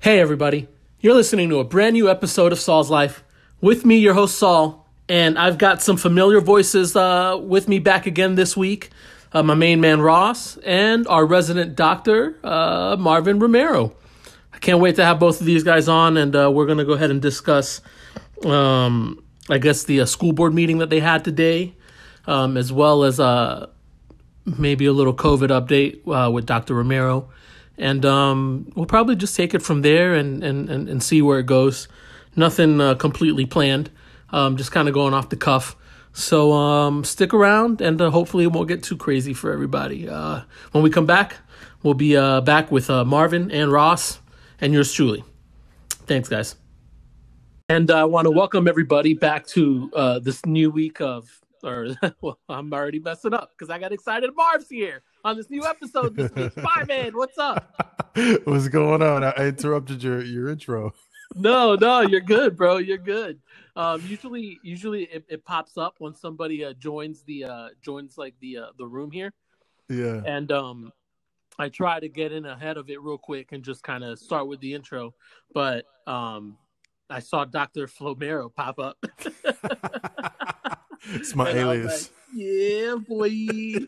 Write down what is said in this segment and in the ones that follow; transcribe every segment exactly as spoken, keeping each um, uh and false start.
Hey everybody, you're listening to a brand new episode of Saul's Life. With me, your host Saul, and I've got some familiar voices uh, with me back again this week. Uh, my main man Ross and our resident doctor, uh, Marvin Romero. I can't wait to have both of these guys on, and uh, we're going to go ahead and discuss, um, I guess, the uh, school board meeting that they had today, um, as well as uh, maybe a little COVID update uh, with Doctor Romero. And um, we'll probably just take it from there and, and, and, and see where it goes. Nothing uh, completely planned, um, just kind of going off the cuff. So um, stick around, and uh, hopefully it won't get too crazy for everybody. Uh, when we come back, we'll be uh, back with uh, Marvin and Ross and yours truly. Thanks, guys. And I want to welcome everybody back to uh, this new week of, or well, I'm already messing up because I got excited. Marv's here on this new episode this week. Spiderman, what's up? What's going on? I interrupted your, your intro. No, no, you're good, bro. You're good. Um, usually, usually it, it pops up when somebody uh, joins the uh, joins like the uh, the room here. Yeah. And um, I try to get in ahead of it real quick and just kind of start with the intro, but um, I saw Doctor Flamero pop up. It's my and alias. Like, yeah, boy.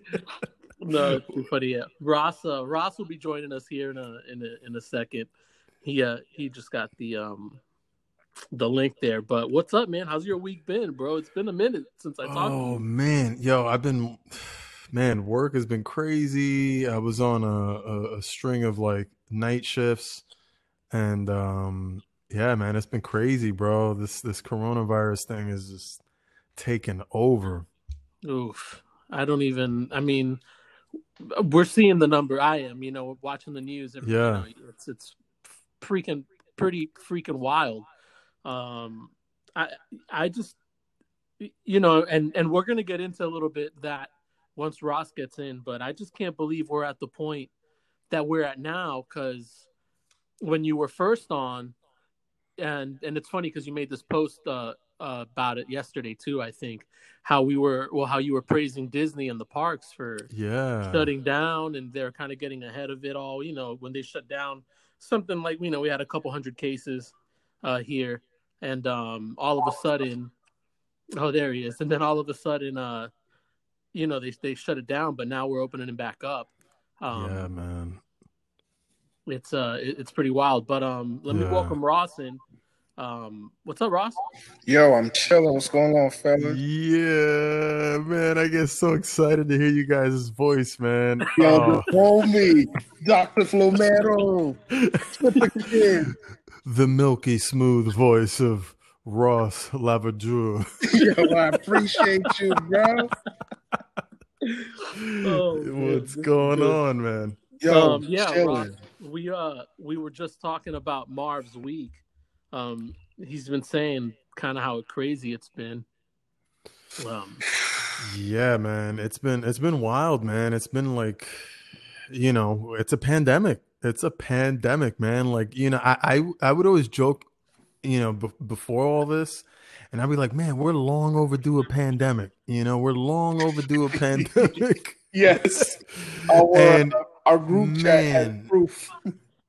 No, it's too funny. Yeah. Ross, uh, Ross will be joining us here in a in a in a second. He uh, he just got the um the link there. But what's up, man? How's your week been, bro? It's been a minute since I talked. Oh to you. man, yo, I've been man. Work has been crazy. I was on a, a, a string of like night shifts, and um, yeah, man, it's been crazy, bro. This this coronavirus thing is just taking over. Oof, I don't even. I mean, we're seeing the number. I am, you know, watching the news. Every, yeah, you know, it's it's. freaking pretty freaking wild. um i i just, you know, and and we're gonna get into a little bit that once Ross gets in, but I just can't believe we're at the point that we're at now, because when you were first on, and and it's funny because you made this post uh, uh about it yesterday too, I think, how we were well how you were praising Disney and the parks for yeah shutting down, and they're kind of getting ahead of it all, you know, when they shut down. Something like, you know, we had a couple hundred cases uh, here, and um, all of a sudden, oh, there he is. And then all of a sudden, uh, you know, they they shut it down, but now we're opening it back up. Um, yeah, man. It's uh, it, it's pretty wild. But um, let yeah. me welcome Ross in. Um, what's up, Ross? Yo, I'm chilling. What's going on, fella? Yeah, man. I get so excited to hear you guys' voice, man. Yo, oh. me, Doctor Flamero. The milky smooth voice of Ross Lavadure. Yo, I appreciate you, bro. Oh, what's man, going dude. on, man? Yo, um, yeah, Ross, we uh, we were just talking about Marv's week. Um, he's been saying kind of how crazy it's been. Um, yeah, man, it's been it's been wild, man. It's been like, you know, it's a pandemic. It's a pandemic, man. Like, you know, I I, I would always joke, you know, b- before all this, and I'd be like, man, we're long overdue a pandemic. You know, we're long overdue a pandemic. Yes, our and, our group chat has proof.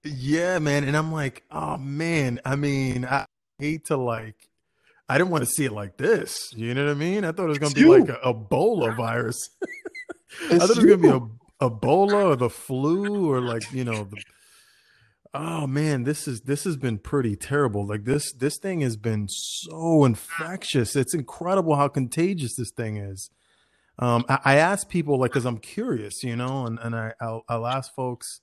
Yeah, man. And I'm like, oh, man. I mean, I hate to like, I didn't want to see it like this. You know what I mean? I thought it was going to be you. like a Ebola virus. I thought it was going to be a Ebola or the flu or like, you know, the, oh, man, this is this has been pretty terrible. Like this, this thing has been so infectious. It's incredible how contagious this thing is. Um, I, I ask people like, because I'm curious, you know, and, and I, I'll, I'll ask folks.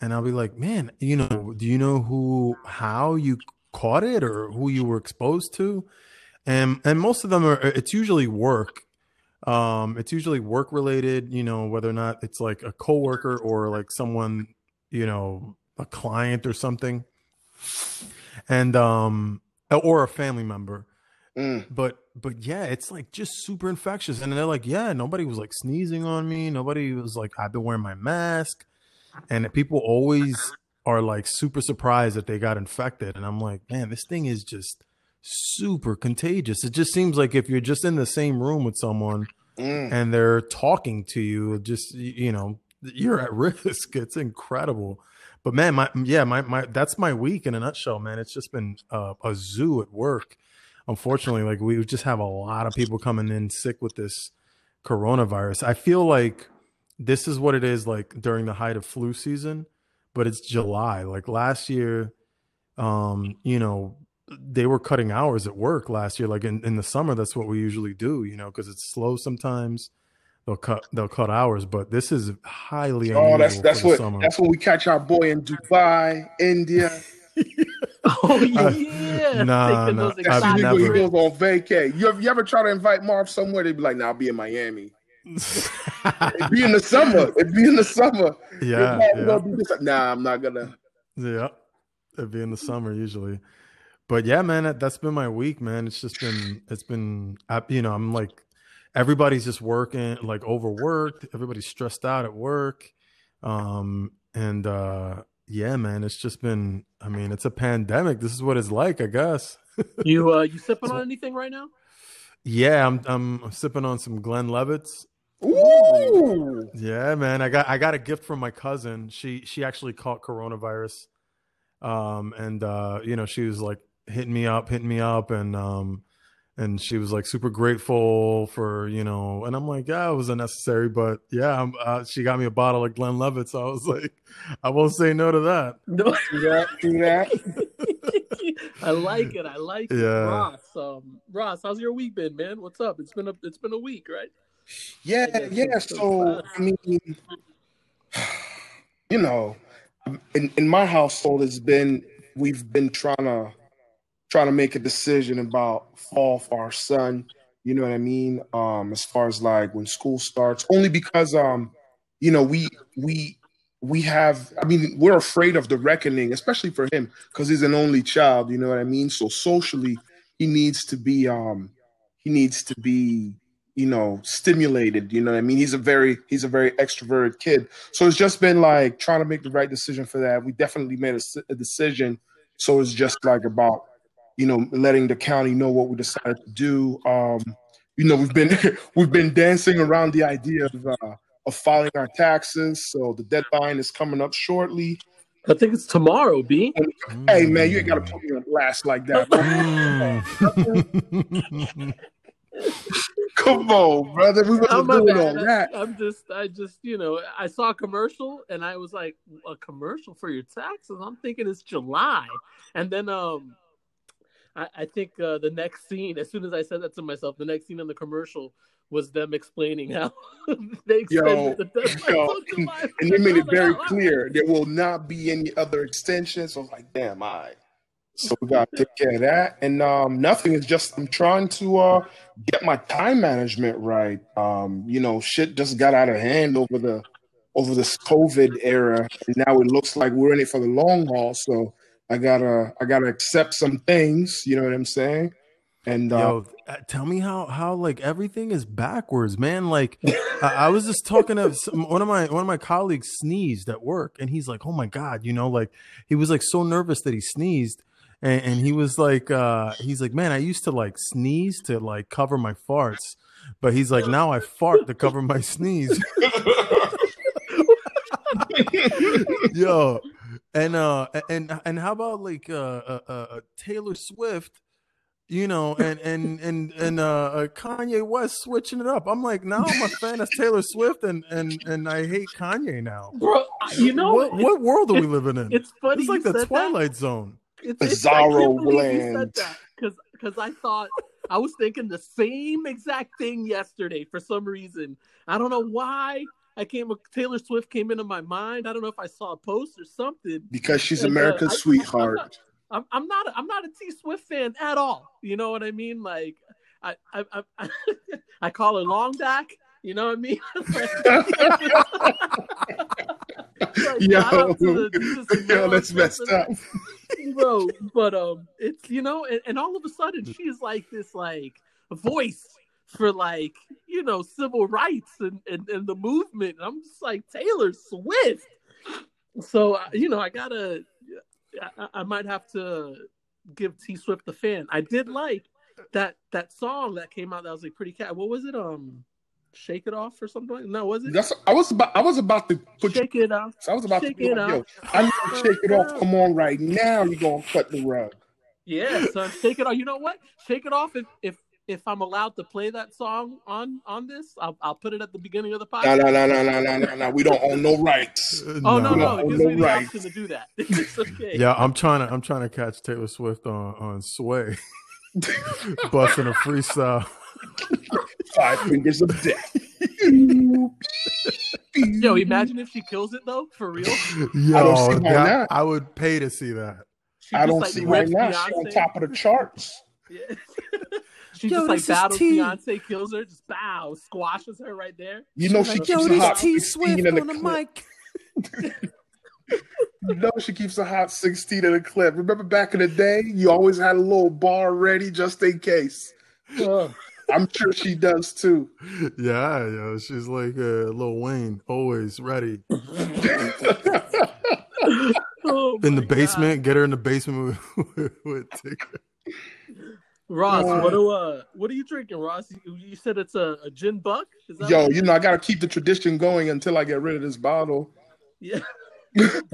And I'll be like, man, you know, do you know who, how you caught it or who you were exposed to? And and most of them are, it's usually work. Um, it's usually work related, you know, whether or not it's like a coworker or like someone, you know, a client or something. And, um, or a family member. Mm. But, but yeah, it's like just super infectious. And they're like, yeah, nobody was like sneezing on me. Nobody was like, I've been wearing my mask. And people always are like super surprised that they got infected. And I'm like, man, this thing is just super contagious. It just seems like if you're just in the same room with someone mm. and they're talking to you, just, you know, you're at risk. It's incredible. But man, my yeah, my my that's my week in a nutshell, man. It's just been uh, a zoo at work. Unfortunately, like we just have a lot of people coming in sick with this coronavirus. I feel like this is what it is like during the height of flu season, but it's July. Like last year, um, you know, they were cutting hours at work last year. Like in, in the summer, that's what we usually do, you know, because it's slow sometimes. They'll cut they'll cut hours, but this is highly unusual. Oh, that's that's what summer. That's when we catch our boy in Dubai, India. Oh yeah. Uh, nah, nah. I've never. He goes on vacay. You, you ever try to invite Marv somewhere? They'd be like, "Nah, I'll be in Miami." It'd be in the summer. It'd be in the summer. Yeah. Like, yeah. Be like, nah, I'm not gonna. Yeah. It'd be in the summer usually. But yeah, man, that, that's been my week, man. It's just been it's been I, you know, I'm like everybody's just working, like overworked. Everybody's stressed out at work. Um, and uh, yeah, man, it's just been, I mean, it's a pandemic. This is what it's like, I guess. you uh, you sipping on anything right now? Yeah, I'm I'm sipping on some Glenlivets. Ooh. Yeah, man. I got I got a gift from my cousin. She she actually caught coronavirus. Um, and uh, you know, she was like hitting me up, hitting me up, and um And she was like super grateful for, you know, and I'm like, yeah, it was unnecessary, but yeah, I'm, uh, she got me a bottle of Glenlivet, so I was like, I won't say no to that. No, do that, do that. I like it. I like yeah. it. Ross, um, Ross, how's your week been, man? What's up? It's been a, it's been a week, right? Yeah, yeah. So, so I mean, you know, in in my household, it's been we've been trying to. trying to make a decision about fall for our son, you know what I mean? Um, as far as like when school starts, only because, um, you know, we, we, we have, I mean, we're afraid of the reckoning, especially for him, because he's an only child, you know what I mean? So socially, he needs to be, um, he needs to be, you know, stimulated, you know what I mean? He's a very, he's a very extroverted kid. So it's just been like trying to make the right decision for that. We definitely made a, a decision. So it's just like about, you know, letting the county know what we decided to do. Um, you know, we've been we've been dancing around the idea of uh, of filing our taxes. So the deadline is coming up shortly. I think it's tomorrow, B. Mm. Hey, man, you ain't got to put me on blast like that. Mm. Come on, brother. We wasn't doing bad. all that. I'm just, I just, you know, I saw a commercial and I was like, a commercial for your taxes? I'm thinking it's July, and then um. I think uh, the next scene, as soon as I said that to myself, the next scene in the commercial was them explaining how they extended the deadline. And, and they made it very clear there will not be any other extensions. So I was like, damn, all right. So we got to take care of that. And um, nothing is just, I'm trying to uh, get my time management right. Um, you know, shit just got out of hand over the over this COVID era. And now it looks like we're in it for the long haul. So I gotta, I gotta accept some things. You know what I'm saying? And uh, yo, tell me how, how like everything is backwards, man. Like I, I was just talking to some, one of my, one of my colleagues sneezed at work, and he's like, "Oh my god," you know, like he was like so nervous that he sneezed, and, and he was like, uh, he's like, "Man, I used to like sneeze to like cover my farts, but he's like now I fart to cover my sneeze." Yo. And uh and and how about like uh, uh uh Taylor Swift, you know, and and and and uh Kanye West switching it up. I'm like, now I'm a fan of Taylor Swift, and and and I hate Kanye now. Bro, you know what? What world are we living in? It's funny. It's like the Twilight that. Zone. It's bizarro land. Because because I thought. I was thinking the same exact thing yesterday for some reason. I don't know why. I came. Taylor Swift came into my mind. I don't know if I saw a post or something. Because she's and, America's uh, I, sweetheart. I'm, I'm not. I'm not a T Swift fan at all. You know what I mean? Like, I, I, I, I call her Long Doc. You know what I mean? like, yo, yo, that's messed up, bro. But um, it's you know, and, and all of a sudden she's like this, like voice. For like, you know, civil rights and, and, and the movement. And I'm just like, Taylor Swift. So, you know, I gotta, I, I might have to give T Swift a fan. I did like that, that song that came out that was like pretty cat. What was it? Um, Shake It Off or something? No, was it? That's I was about I was about to put Shake you, It Off. I was about shake to it like, yo, I need to shake it off. Come on right now, you're gonna cut the rug. Yeah, son, shake it off. You know what? Shake it off if if If I'm allowed to play that song on, on this, I'll, I'll put it at the beginning of the podcast. No, no, no, no, no, no, no. We don't own no rights. Oh, no, no. no. It gives no me the rights. Option to do that. It's okay. Yeah, I'm trying to I'm trying to catch Taylor Swift on, on Sway. Busting a freestyle. Five fingers of death. Yo, imagine if she kills it, though, for real. Yo, I, don't see that, I would pay to see that. She I don't just, see like, why not. She's on top of the charts. Yeah. She yo, just like battles Beyonce, kills her, just bow, squashes her right there. You know she, she keeps a hot sixteen in the mic. You know she keeps a hot sixteen in a clip. Remember back in the day, you always had a little bar ready just in case. Uh, I'm sure she does too. Yeah, yeah, she's like uh, Lil Wayne, always ready. Oh in the basement, God. Get her in the basement with, with, with Ticker. Ross, uh, what do uh, what are you drinking, Ross? You, you said it's a, a gin buck. Is that yo, you know I gotta keep the tradition going until I get rid of this bottle. Yeah,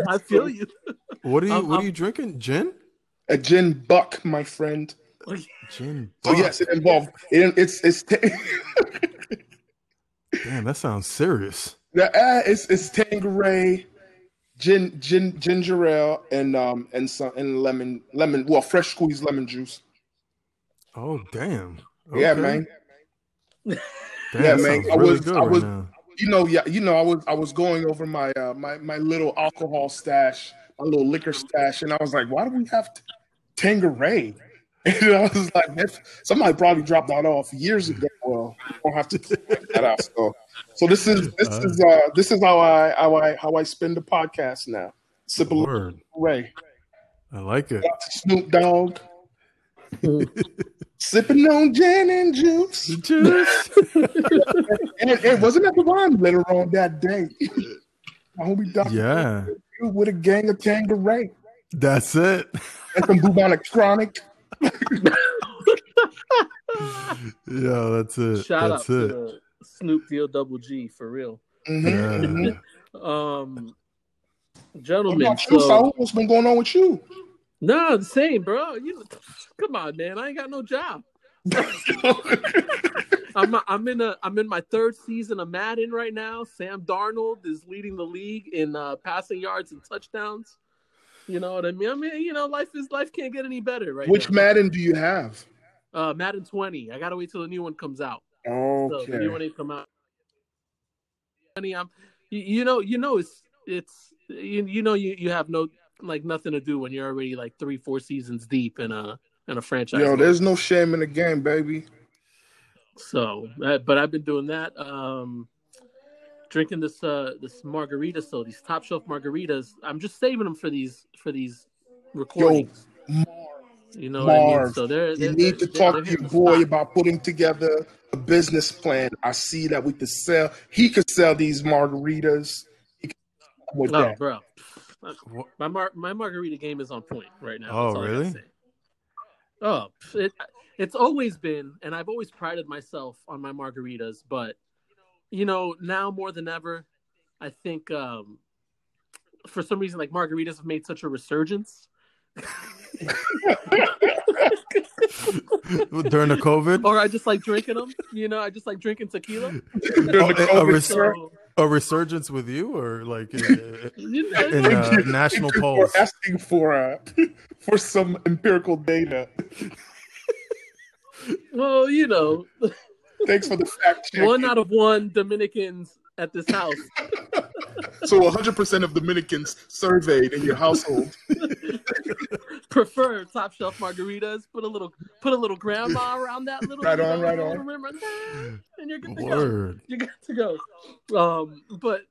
I feel you. What are you? Um, what I'm, are you drinking? Gin? A gin buck, my friend. Gin. Buck. So yes, it involves. It, it's it's. T- Damn, that sounds serious. Yeah, uh, it's it's Tanqueray, gin, gin, ginger ale, and um, and some and lemon, lemon, well, fresh squeezed lemon juice. Oh damn! Okay. Yeah, man. Damn, yeah, man. I was, really I was, right you know, yeah, you know, I was, I was going over my, uh, my, my little alcohol stash, my little liquor stash, and I was like, why do we have t- Tanqueray? And I was like, somebody probably dropped that off years ago. Well, I don't have to take that out. So, so this is, this uh, is, uh, this is how I, how I, how I spend the podcast now. Sip a little Tanqueray. I like it. Snoop Dogg. Sipping on gin and juice. Juice. and, and wasn't that the wine later on that day? My homie Doctor Yeah. With a gang of Tanqueray. That's it. And some bubonic chronic. Yeah, that's it. Shout that's out it. To Snoop Deal Double G for real. Mm-hmm. Yeah. um, gentlemen, so, Saul, what's been going on with you? No, the same, bro. You come on, man. I ain't got no job. I'm I'm in a I'm in my third season of Madden right now. Sam Darnold is leading the league in uh, passing yards and touchdowns. You know what I mean? I mean, you know, life is life can't get any better, right? Which now. Madden do you have? Uh, Madden twenty. I gotta wait till the new one comes out. Okay. So the new one ain't come out. I'm, you, you know, you know, it's it's you you know you, you have no. Like nothing to do when you're already like three, four seasons deep in a in a franchise. Yo, there's no shame in the game, baby. So, but I've been doing that, um, drinking this uh, this margarita. So these top shelf margaritas, I'm just saving them for these for these recordings. Yo, you know Marv, what I mean? So they're, they're, you need they're, to they're, talk they're to your boy stop. About putting together a business plan. I see that we could sell. He could sell these margaritas. He could sell with oh, that. Bro. My mar- my margarita game is on point right now. Oh, really? Oh, it, it's always been, and I've always prided myself on my margaritas. But, you know, now more than ever, I think um, for some reason, like, margaritas have made such a resurgence. During the COVID? Or I just like drinking them. You know, I just like drinking tequila. During the COVID, a, resur- so... a resurgence with you, or like in, you know, in uh, you, national you polls? We're asking for uh, for some empirical data. Well, you know. Thanks for the fact check. One out of one Dominicans at this house. So one hundred percent of Dominicans surveyed in your household prefer top shelf margaritas. Put a little, put a little grandma around that little. Right on, right on. And you're good to Word. Go. You're good to go. Um, but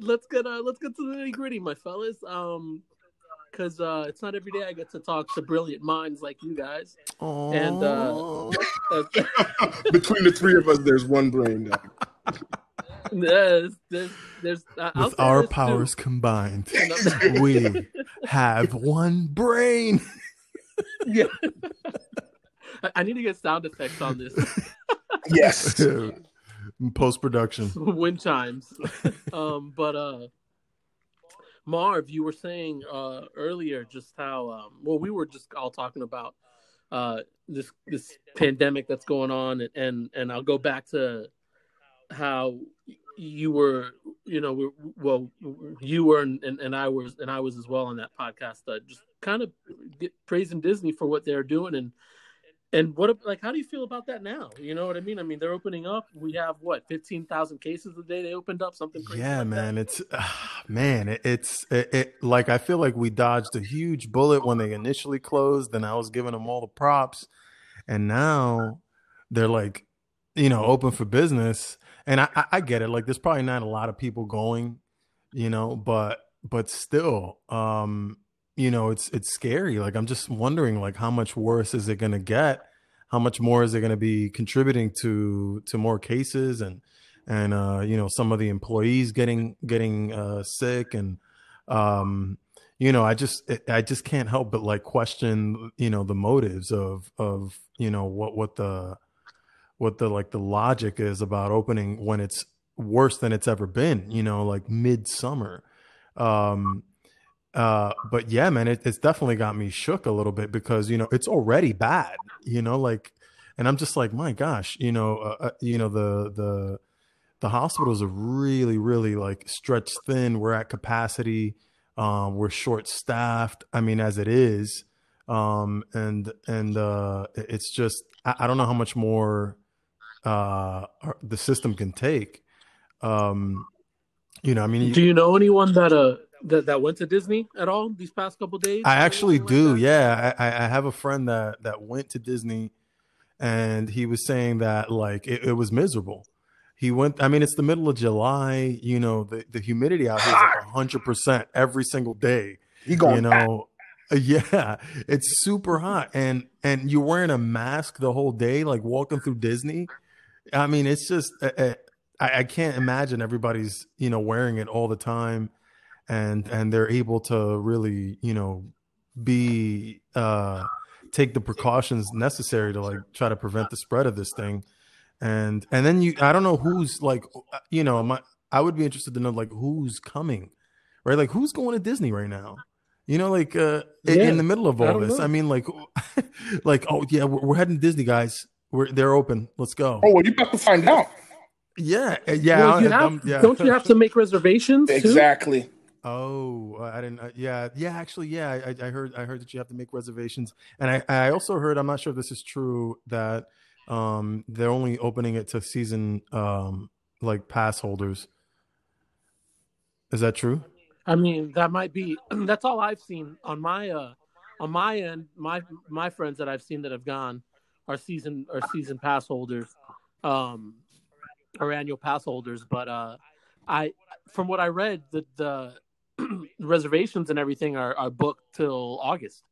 let's get uh, let's get to the nitty gritty, my fellas. Um, because uh, it's not every day I get to talk to brilliant minds like you guys. Aww. And uh, between the three of us, there's one brain now. There's, there's, there's, uh, with our powers too. Combined, we have one brain. Yeah, I need to get sound effects on this. Yes. Post production. Wind chimes. um, but uh, Marv, you were saying uh, earlier just how um, well we were just all talking about uh, this this pandemic that's going on, and, and and I'll go back to how you were, you know, we, well, you were and, and I was and I was as well on that podcast, uh, just kind of get, praising Disney for what they're doing. And. And what, like, how do you feel about that now? You know what I mean? I mean, they're opening up. We have what, fifteen thousand cases a day. They opened up something crazy. Yeah, like man, that. it's uh, man, it, it's it, it. Like, I feel like we dodged a huge bullet when they initially closed, and I was giving them all the props, and now they're like, you know, open for business. And I, I, I get it. Like, there's probably not a lot of people going, you know, but but still, um. you know, it's it's scary. Like, I'm just wondering, like, how much worse is it going to get? How much more is it going to be contributing to to more cases and and uh, you know, some of the employees getting getting uh, sick, and um, you know, I just it, I just can't help but like question, you know, the motives of of you know what what the what the like the logic is about opening when it's worse than it's ever been. You know, like midsummer. Um, Uh, but yeah, man, it, it's definitely got me shook a little bit because, you know, it's already bad, you know, like, and I'm just like, my gosh, you know, uh, you know, the, the, the hospitals are really, really like stretched thin. We're at capacity. Um, we're short staffed. I mean, as it is, um, and, and, uh, it's just, I, I don't know how much more, uh, the system can take. Um, you know, I mean, do you know anyone that, uh, That that went to Disney at all these past couple days? I actually do. Like, yeah, I, I have a friend that that went to Disney, and he was saying that like it, it was miserable. He went. I mean, it's the middle of July. You know, the, the humidity out here is like a hundred percent every single day. You going? You know, back. Yeah, it's super hot, and and you're wearing a mask the whole day, like walking through Disney. I mean, it's just I, I can't imagine everybody's you know wearing it all the time. And and they're able to really, you know, be uh, take the precautions necessary to like try to prevent the spread of this thing. And and then you, I don't know who's like, you know, my, I would be interested to know like who's coming, right? Like who's going to Disney right now? You know, like uh, yeah, in, in the middle of all I this. Know. I mean, like, like oh yeah, we're, we're heading to Disney, guys. We're they're open. Let's go. Oh, well, you about to find out? Yeah, yeah. Well, you have, yeah. Don't you have to make reservations? Exactly. Too? Oh, I didn't. Uh, yeah, yeah. Actually, yeah. I, I heard. I heard that you have to make reservations, and I, I also heard. I'm not sure if this is true that um, they're only opening it to season um, like pass holders. Is that true? I mean, that might be. That's all I've seen on my uh, on my end. My my friends that I've seen that have gone are season are season pass holders, um, or annual pass holders. But uh, I, from what I read, that the, the reservations and everything are, are booked till August.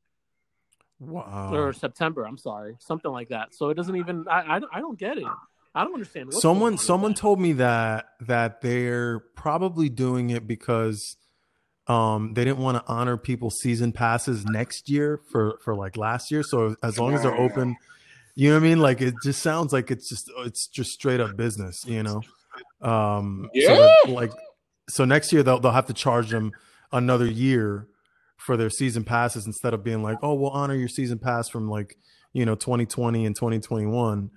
Wow. Or September, I'm sorry. Something like that. So it doesn't even I I, I don't get it. I don't understand. What's someone someone told me that that they're probably doing it because um they didn't want to honor people's season passes next year for for like last year. So as long as they're open, you know what I mean? Like it just sounds like it's just it's just straight up business, you know. Um yeah. So like So next year they'll they'll have to charge them another year for their season passes instead of being like, oh, we'll honor your season pass from like, you know, twenty twenty and twenty twenty-one.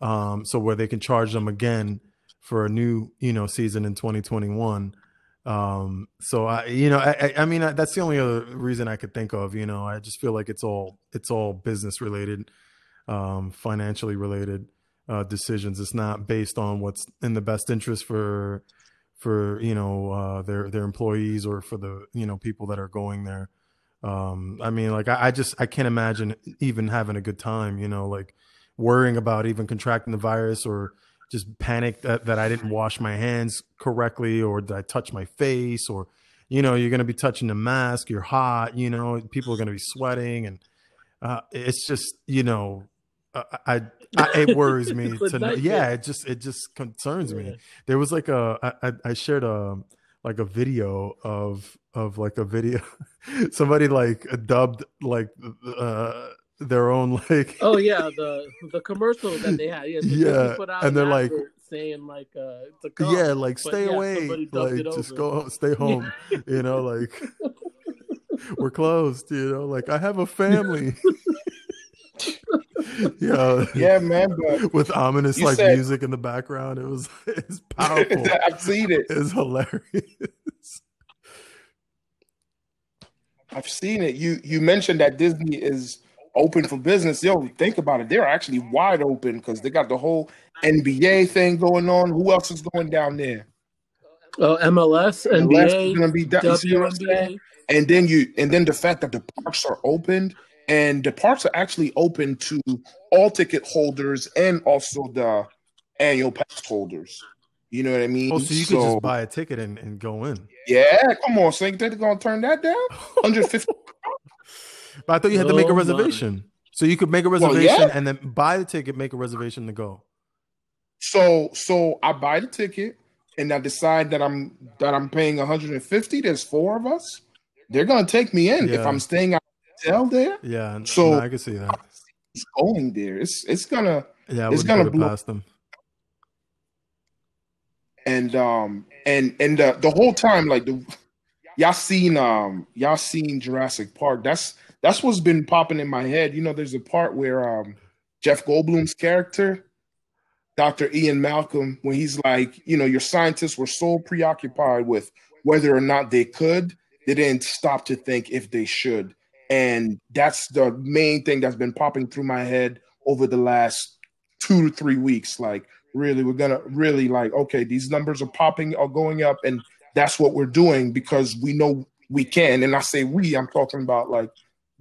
Um, so where they can charge them again for a new, you know, season in twenty twenty-one. Um, so I, you know, I, I mean, I, that's the only other reason I could think of. You know, I just feel like it's all it's all business related, um, financially related uh, decisions. It's not based on what's in the best interest for. for, you know, uh, their, their employees or for the, you know, people that are going there. Um, I mean, like, I, I just, I can't imagine even having a good time, you know, like worrying about even contracting the virus or just panic that, that I didn't wash my hands correctly or that I touched my face or, you know, you're going to be touching the mask, you're hot, you know, people are going to be sweating and uh, it's just, you know, I, I, it worries me to know. Yeah, it just, it just concerns yeah. me. There was like a, I, I shared a, like a video of, of like a video, somebody like dubbed like, uh, their own, like, oh yeah, the the commercial that they had, yeah, so yeah. They put out and they're like saying like uh to come, yeah, like stay yeah, away, like just over. Go stay home, yeah. You know, like we're closed, you know, like I have a family. Yeah, yeah, man. But with ominous like said, music in the background, it was it's powerful. I've seen it. It's hilarious. I've seen it. You you mentioned that Disney is open for business. Yo, think about it. They're actually wide open because they got the whole N B A thing going on. Who else is going down there? Oh, M L S, N B A, is gonna be down, W N B A. You see what I'm saying? And then you and then the fact that the parks are opened. And the parks are actually open to all ticket holders and also the annual pass holders. You know what I mean? Oh, so you so, can just buy a ticket and, and go in. Yeah, come on, Sink. They're going to turn that down? one hundred fifty dollars? But I thought you had no to make a reservation. Money. So you could make a reservation well, yeah. and then buy the ticket, make a reservation to go. So so I buy the ticket and I decide that I'm that I'm paying one hundred fifty dollars. There's four of us. They're going to take me in yeah. if I'm staying out there, yeah. So no, I can see that it's going there. It's it's gonna yeah. It's gonna blow past them. And um and and the the whole time like the y'all seen um y'all seen Jurassic Park. That's that's what's been popping in my head. You know, there's a part where um Jeff Goldblum's character, Doctor Ian Malcolm, when he's like, you know, your scientists were so preoccupied with whether or not they could, they didn't stop to think if they should. And that's the main thing that's been popping through my head over the last two to three weeks. Like, really, we're going to really like, okay, these numbers are popping, are going up, and that's what we're doing because we know we can. And I say we, I'm talking about like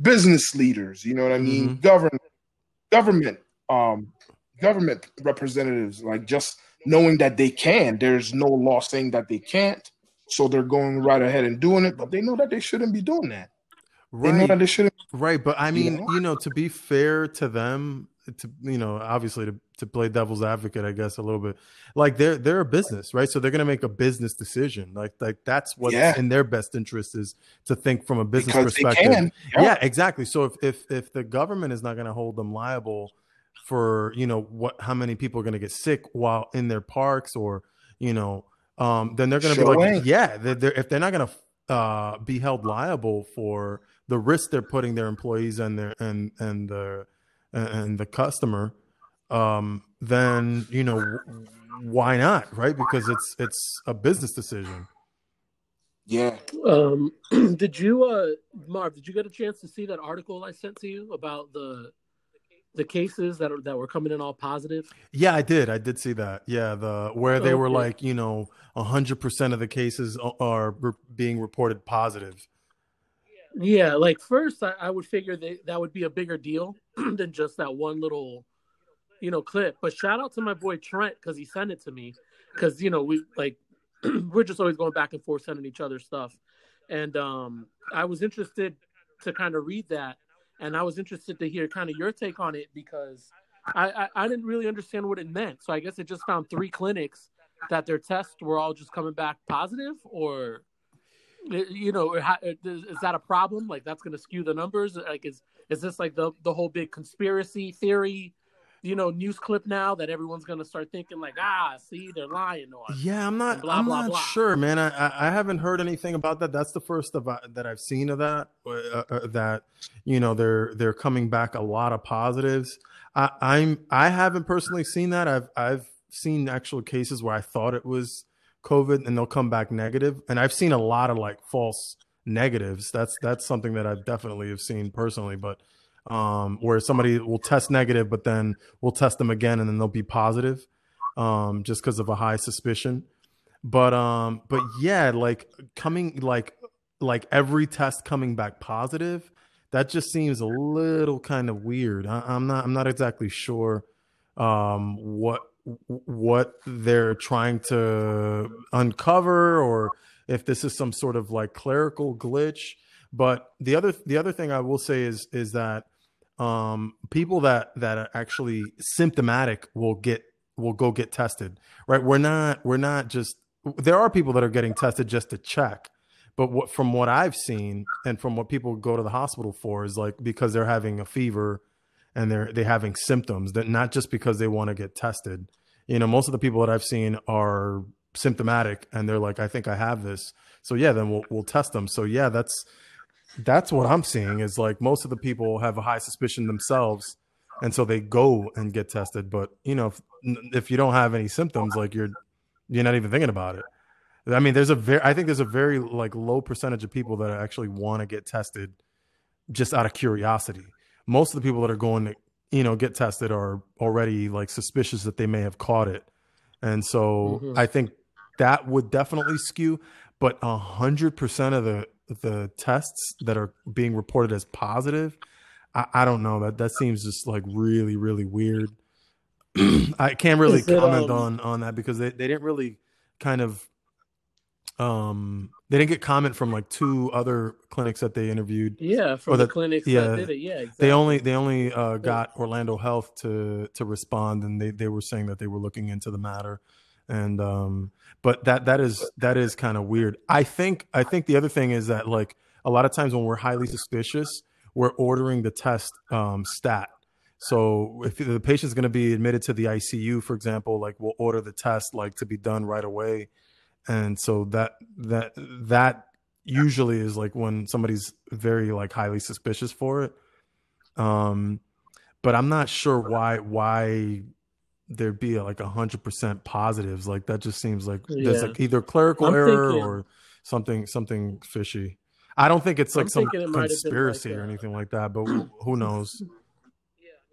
business leaders, you know what I mean? Mm-hmm. Government, government, um, government representatives, like just knowing that they can. There's no law saying that they can't. So they're going right ahead and doing it, but they know that they shouldn't be doing that. Right. Right. But I mean, yeah. you know, to be fair to them, to, you know, obviously to, to play devil's advocate, I guess a little bit, like they're, they're a business, right? So they're going to make a business decision. Like, like that's what's yeah. in their best interest is to think from a business because perspective. They can. Yeah. yeah, exactly. So if, if, if the government is not going to hold them liable for, you know, what, how many people are going to get sick while in their parks or, you know, um, then they're going to sure be like, ain't. yeah, they're, they're, if they're not going to uh, be held liable for the risk they're putting their employees and their and and the and the customer, um, then you know why not, right? Because it's it's a business decision. Yeah. Um, did you, uh, Marv? Did you get a chance to see that article I sent to you about the the cases that are, that were coming in all positive? Yeah, I did. I did see that. Yeah, the where they oh, were okay. like, you know, a hundred percent of the cases are being reported positive. Yeah, like first I, I would figure that that would be a bigger deal than just that one little, you know, clip. But shout out to my boy Trent because he sent it to me because, you know, we like we're just always going back and forth sending each other stuff. And um, I was interested to kind of read that. And I was interested to hear kind of your take on it because I, I, I didn't really understand what it meant. So I guess it just found three clinics that their tests were all just coming back positive or... You know, is that a problem? Like, that's going to skew the numbers? Like, is is this like the, the whole big conspiracy theory, you know, news clip now that everyone's going to start thinking like, ah, see, they're lying on us. Yeah, I'm not, blah, I'm blah, not blah. sure, man. I, I haven't heard anything about that. That's the first of, uh, that I've seen of that, uh, uh, that, you know, they're they're coming back a lot of positives. I, I'm I haven't personally seen that. I've I've seen actual cases where I thought it was COVID and they'll come back negative. And I've seen a lot of like false negatives. That's, that's something that I definitely have seen personally, but um, where somebody will test negative, but then we'll test them again and then they'll be positive um, just because of a high suspicion. But, um, but yeah, like coming, like, like every test coming back positive, that just seems a little kind of weird. I, I'm not, I'm not exactly sure um, what, what they're trying to uncover or if this is some sort of like clerical glitch. But the other the other thing I will say is is that um people that that are actually symptomatic will get will go get tested, right? We're not we're not just there are people that are getting tested just to check, But what, from what I've seen and from what people go to the hospital for is like because they're having a fever and they're they having symptoms, that not just because they want to get tested. You know, most of the people that I've seen are symptomatic and they're like, I think I have this. So yeah, then we'll we'll test them. So yeah, that's that's what I'm seeing is like most of the people have a high suspicion themselves. And so they go and get tested. But, you know, if, if you don't have any symptoms, like you're you're not even thinking about it. I mean, there's a very I think there's a very like low percentage of people that actually want to get tested just out of curiosity. Most of the people that are going to, you know, get tested are already like suspicious that they may have caught it. And so mm-hmm. I think that would definitely skew. But a hundred percent of the the tests that are being reported as positive, I, I don't know. That that seems just like really, really weird. I can't really Is comment it, um... on, on that because they, they didn't really kind of um they didn't get comment from like two other clinics that they interviewed. Yeah, from the, the clinics yeah, that did it. Yeah, exactly. They only they only uh, got Orlando Health to to respond, and they, they were saying that they were looking into the matter. And um but that that is that is kind of weird. I think I think the other thing is that like a lot of times when we're highly suspicious, we're ordering the test um, stat. So if the patient's going to be admitted to the I C U, for example, like we'll order the test like to be done right away. And so that that that usually is like when somebody's very like highly suspicious for it. Um, but I'm not sure why why there'd be like a hundred percent positives. Like that just seems like yeah. there's like either clerical I'm error thinking. or something something fishy. I don't think it's like I'm some it conspiracy like or anything like that, but who knows?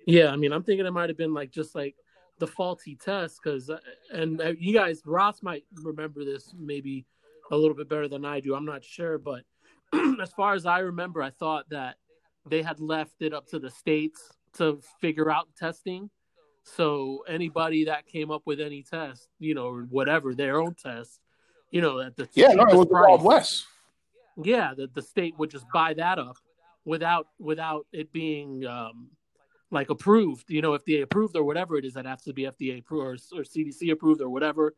Yeah, I mean, I'm thinking it might have been like just like the faulty test because, and you guys, Ross might remember this maybe a little bit better than I do. I'm not sure, but as far as I remember, I thought that they had left it up to the states to figure out testing. So anybody that came up with any test, you know, or whatever, their own test, you know, at the yeah, no, it was the Wild West. Yeah, that the state would just buy that up without without it being um, like approved, you know, F D A approved or whatever it is that has to be F D A approved or, or C D C approved or whatever.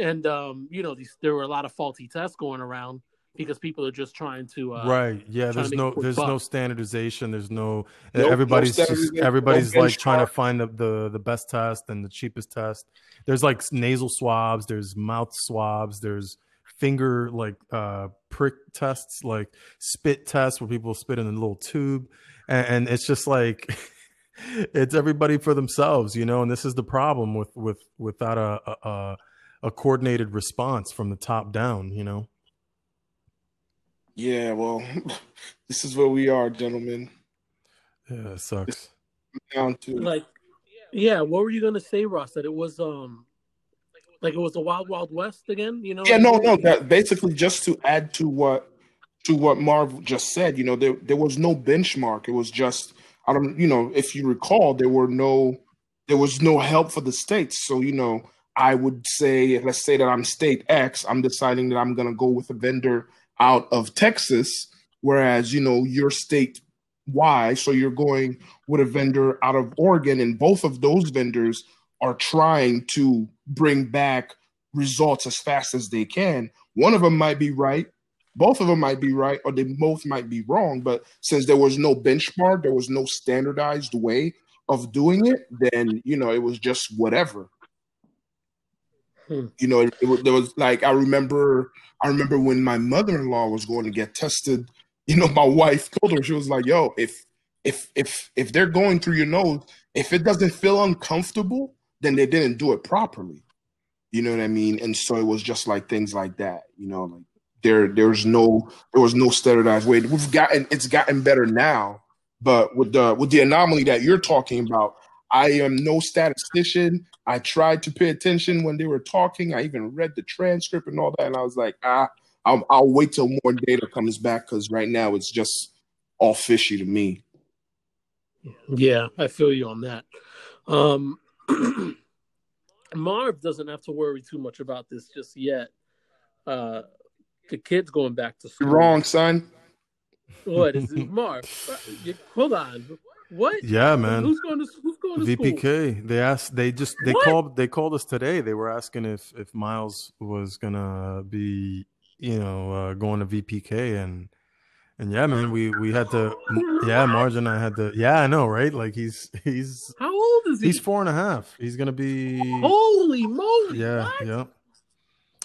And, um, you know, these, there were a lot of faulty tests going around because people are just trying to. Uh, right. Yeah. There's no there's buck. no standardization. There's no nope, everybody's no just, everybody's no like trying to find the, the, the best test and the cheapest test. There's like nasal swabs. There's mouth swabs. There's finger like uh prick tests, like spit tests where people spit in a little tube, and, and it's just like it's everybody for themselves, you know. And this is the problem with with without a a, a coordinated response from the top down, you know. Yeah, well, this is where we are, gentlemen. Yeah, it sucks. Down to like, yeah. What were you gonna say, Ross? That it was um. Like it was the Wild Wild West again, you know? Yeah, no, no. That basically, just to add to what to what Marv just said, you know, there there was no benchmark. It was just, I don't, you know, if you recall, there were no, there was no help for the states. So, you know, I would say, let's say that I'm state X, I'm deciding that I'm going to go with a vendor out of Texas, whereas, you know, your state Y, so you're going with a vendor out of Oregon, and both of those vendors are trying to bring back results as fast as they can. One of them might be right, both of them might be right, or they both might be wrong. But since there was no benchmark, there was no standardized way of doing it, then, you know, it was just whatever. Hmm. You know, it, it was, there was like, I remember, I remember when my mother-in-law was going to get tested, you know, my wife told her, she was like, yo, if, if, if, if they're going through your nose, if it doesn't feel uncomfortable, then they didn't do it properly. You know what I mean? And so it was just like things like that, you know, like there, there's no, there was no standardized way. We've gotten, it's gotten better now, but with the, with the anomaly that you're talking about, I am no statistician. I tried to pay attention when they were talking. I even read the transcript and all that. And I was like, ah, I'll, I'll wait till more data comes back. Cause right now it's just all fishy to me. Yeah. I feel you on that. Um, Marv doesn't have to worry too much about this just yet. Uh, the kid's going back to school. You're wrong, son. What is it, Marv? Hold on. What? Yeah, man. Who's going to who's going to V P K? School? They asked. They just they what? called. They called us today. They were asking if if Miles was gonna be you know, uh, going to V P K and and yeah, man, we we had to, yeah, Marge and I had to, yeah, I know, right? Like he's he's how old is he? He's four and a half. He's gonna be holy moly. Yeah, what? yeah,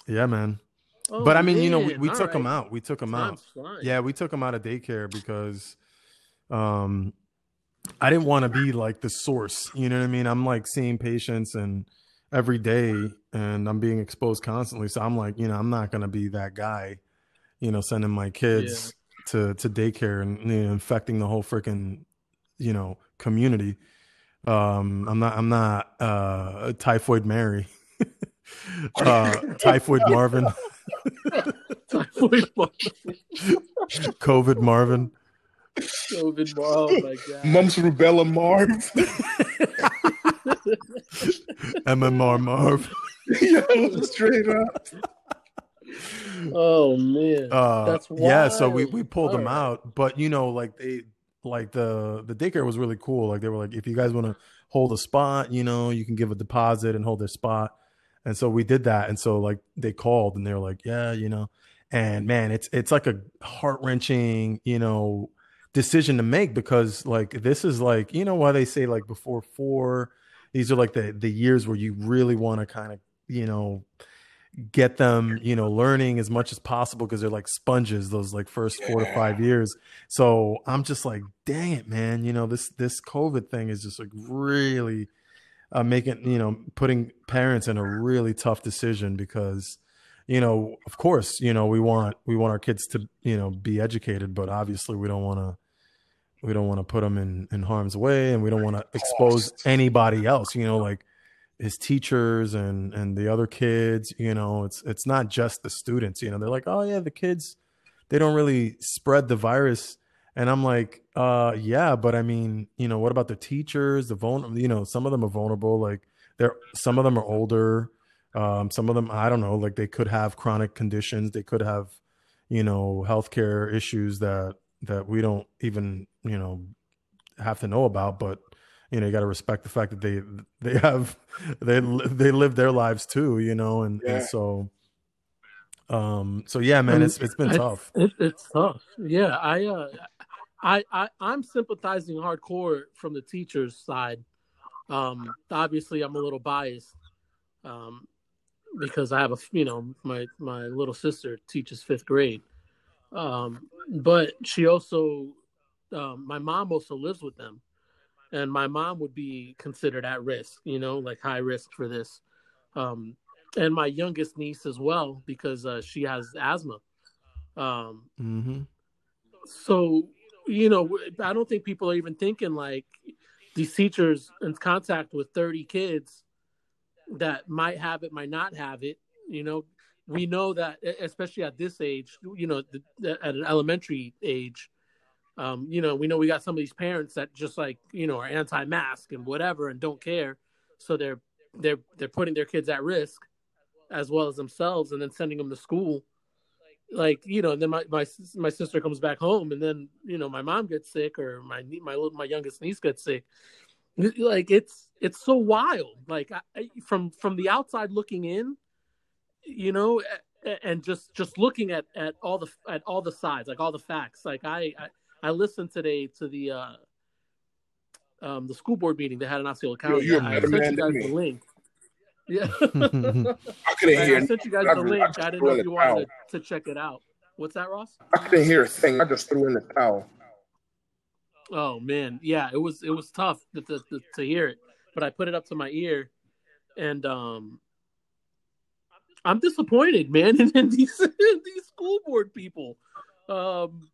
yeah, man. Oh, but I mean, man. you know, we, we took right. him out. We took him Time's out. Flying. Yeah, we took him out of daycare because, um, I didn't want to be like the source. You know what I mean? I'm like seeing patients and every day, and I'm being exposed constantly. So I'm like, you know, I'm not gonna be that guy, you know, sending my kids yeah. to to daycare and, you know, infecting the whole freaking, you know, community. Um, I'm not. I'm not uh, Typhoid Mary. uh typhoid Marvin typhoid Marvin COVID Marvin COVID Marvin oh my God. Mumps Rubella Marv M M R Marv Yo, straight up. Oh man, uh, that's wild. Yeah, so we, we pulled All them right. out, but you know, like they like the the daycare was really cool. Like they were like, if you guys want to hold a spot, you know, you can give a deposit and hold their spot. And so we did that. And so like they called and they were like, yeah, you know, and man, it's, it's like a heart wrenching, you know, decision to make, because like, this is like, you know, why they say like before four, these are like the, the years where you really want to kind of, you know, get them, you know, learning as much as possible. Cause they're like sponges, those like first four to five years. So I'm just like, dang it, man. You know, this, this COVID thing is just like really, Uh, making, you know, putting parents in a really tough decision, because, you know, of course, you know, we want, we want our kids to, you know, be educated, but obviously we don't want to, we don't want to put them in, in harm's way, and we don't want to expose anybody else, you know, like his teachers and, and the other kids, you know, it's, it's not just the students, you know, they're like, oh yeah, the kids, they don't really spread the virus. And I'm like, uh, yeah, but I mean, you know, what about the teachers, the vulnerable, you know, some of them are vulnerable. Like they're, some of them are older. Um, some of them, I don't know, like they could have chronic conditions. They could have, you know, healthcare issues that, that we don't even, you know, have to know about, but you know, you got to respect the fact that they, they have, they, they live their lives too, you know? And, yeah. and so, um, so yeah, man, it's, it's been it's, tough. It's, it's tough. Yeah. I, uh, I, I, I'm sympathizing hardcore from the teacher's side. Um, obviously, I'm a little biased um, because I have a, you know, my, my little sister teaches fifth grade. Um, but she also, um, my mom also lives with them. And my mom would be considered at risk, you know, like high risk for this. Um, and my youngest niece as well, because uh, she has asthma. Um, mm-hmm. So... You know, I don't think people are even thinking like these teachers in contact with thirty kids that might have it, might not have it. You know, we know that, especially at this age, you know, the, the, at an elementary age, um, you know, we know we got some of these parents that just like, you know, are anti-mask and whatever and don't care. So they're they're they're putting their kids at risk as well as themselves and then sending them to school. Like, you know, and then my, my my sister comes back home, and then, you know, my mom gets sick, or my my my youngest niece gets sick. Like it's it's so wild. Like I, from from the outside looking in, you know, and just just looking at, at all the at all the sides, like all the facts. Like I I, I listened today to the uh, um the school board meeting they had in Osceola County. You're, you're I, I sent you guys the link. Yeah, I couldn't hear. I sent you guys the link. I, just, I didn't know if you wanted to, to check it out. What's that, Ross? I couldn't hear a thing. I just threw in the towel. Oh man, yeah, it was it was tough to, to, to, to hear it, but I put it up to my ear, and um, I'm disappointed, man, in, in these in these school board people. Um,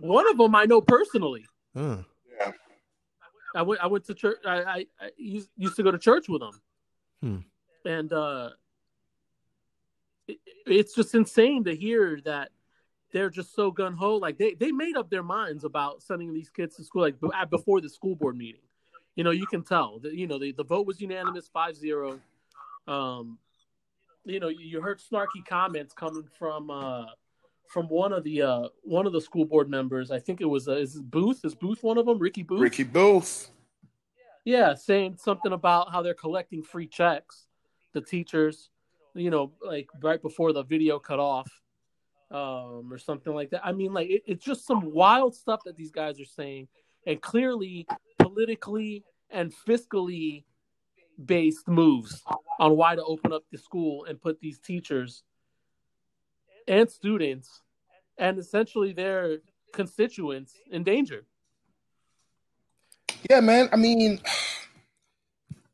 one of them I know personally. Huh. Yeah, I went I went to church. I, I, I used, used to go to church with them. Hmm. And uh, it, it's just insane to hear that they're just so gung-ho. Like, they, they made up their minds about sending these kids to school, like, b- before the school board meeting. You know, you can tell. The, you know, the, the vote was unanimous, five zero. Um, you know, you, you heard snarky comments coming from uh, from one of the uh, one of the school board members. I think it was uh, is Booth. Is Booth one of them? Ricky Booth? Ricky Booth. Yeah, saying something about how they're collecting free checks, the teachers, you know, like right before the video cut off. um, or something like that. I mean, like it, it's just some wild stuff that these guys are saying, and clearly politically and fiscally based moves on why to open up the school and put these teachers and students and essentially their constituents in danger. Yeah, man. I mean,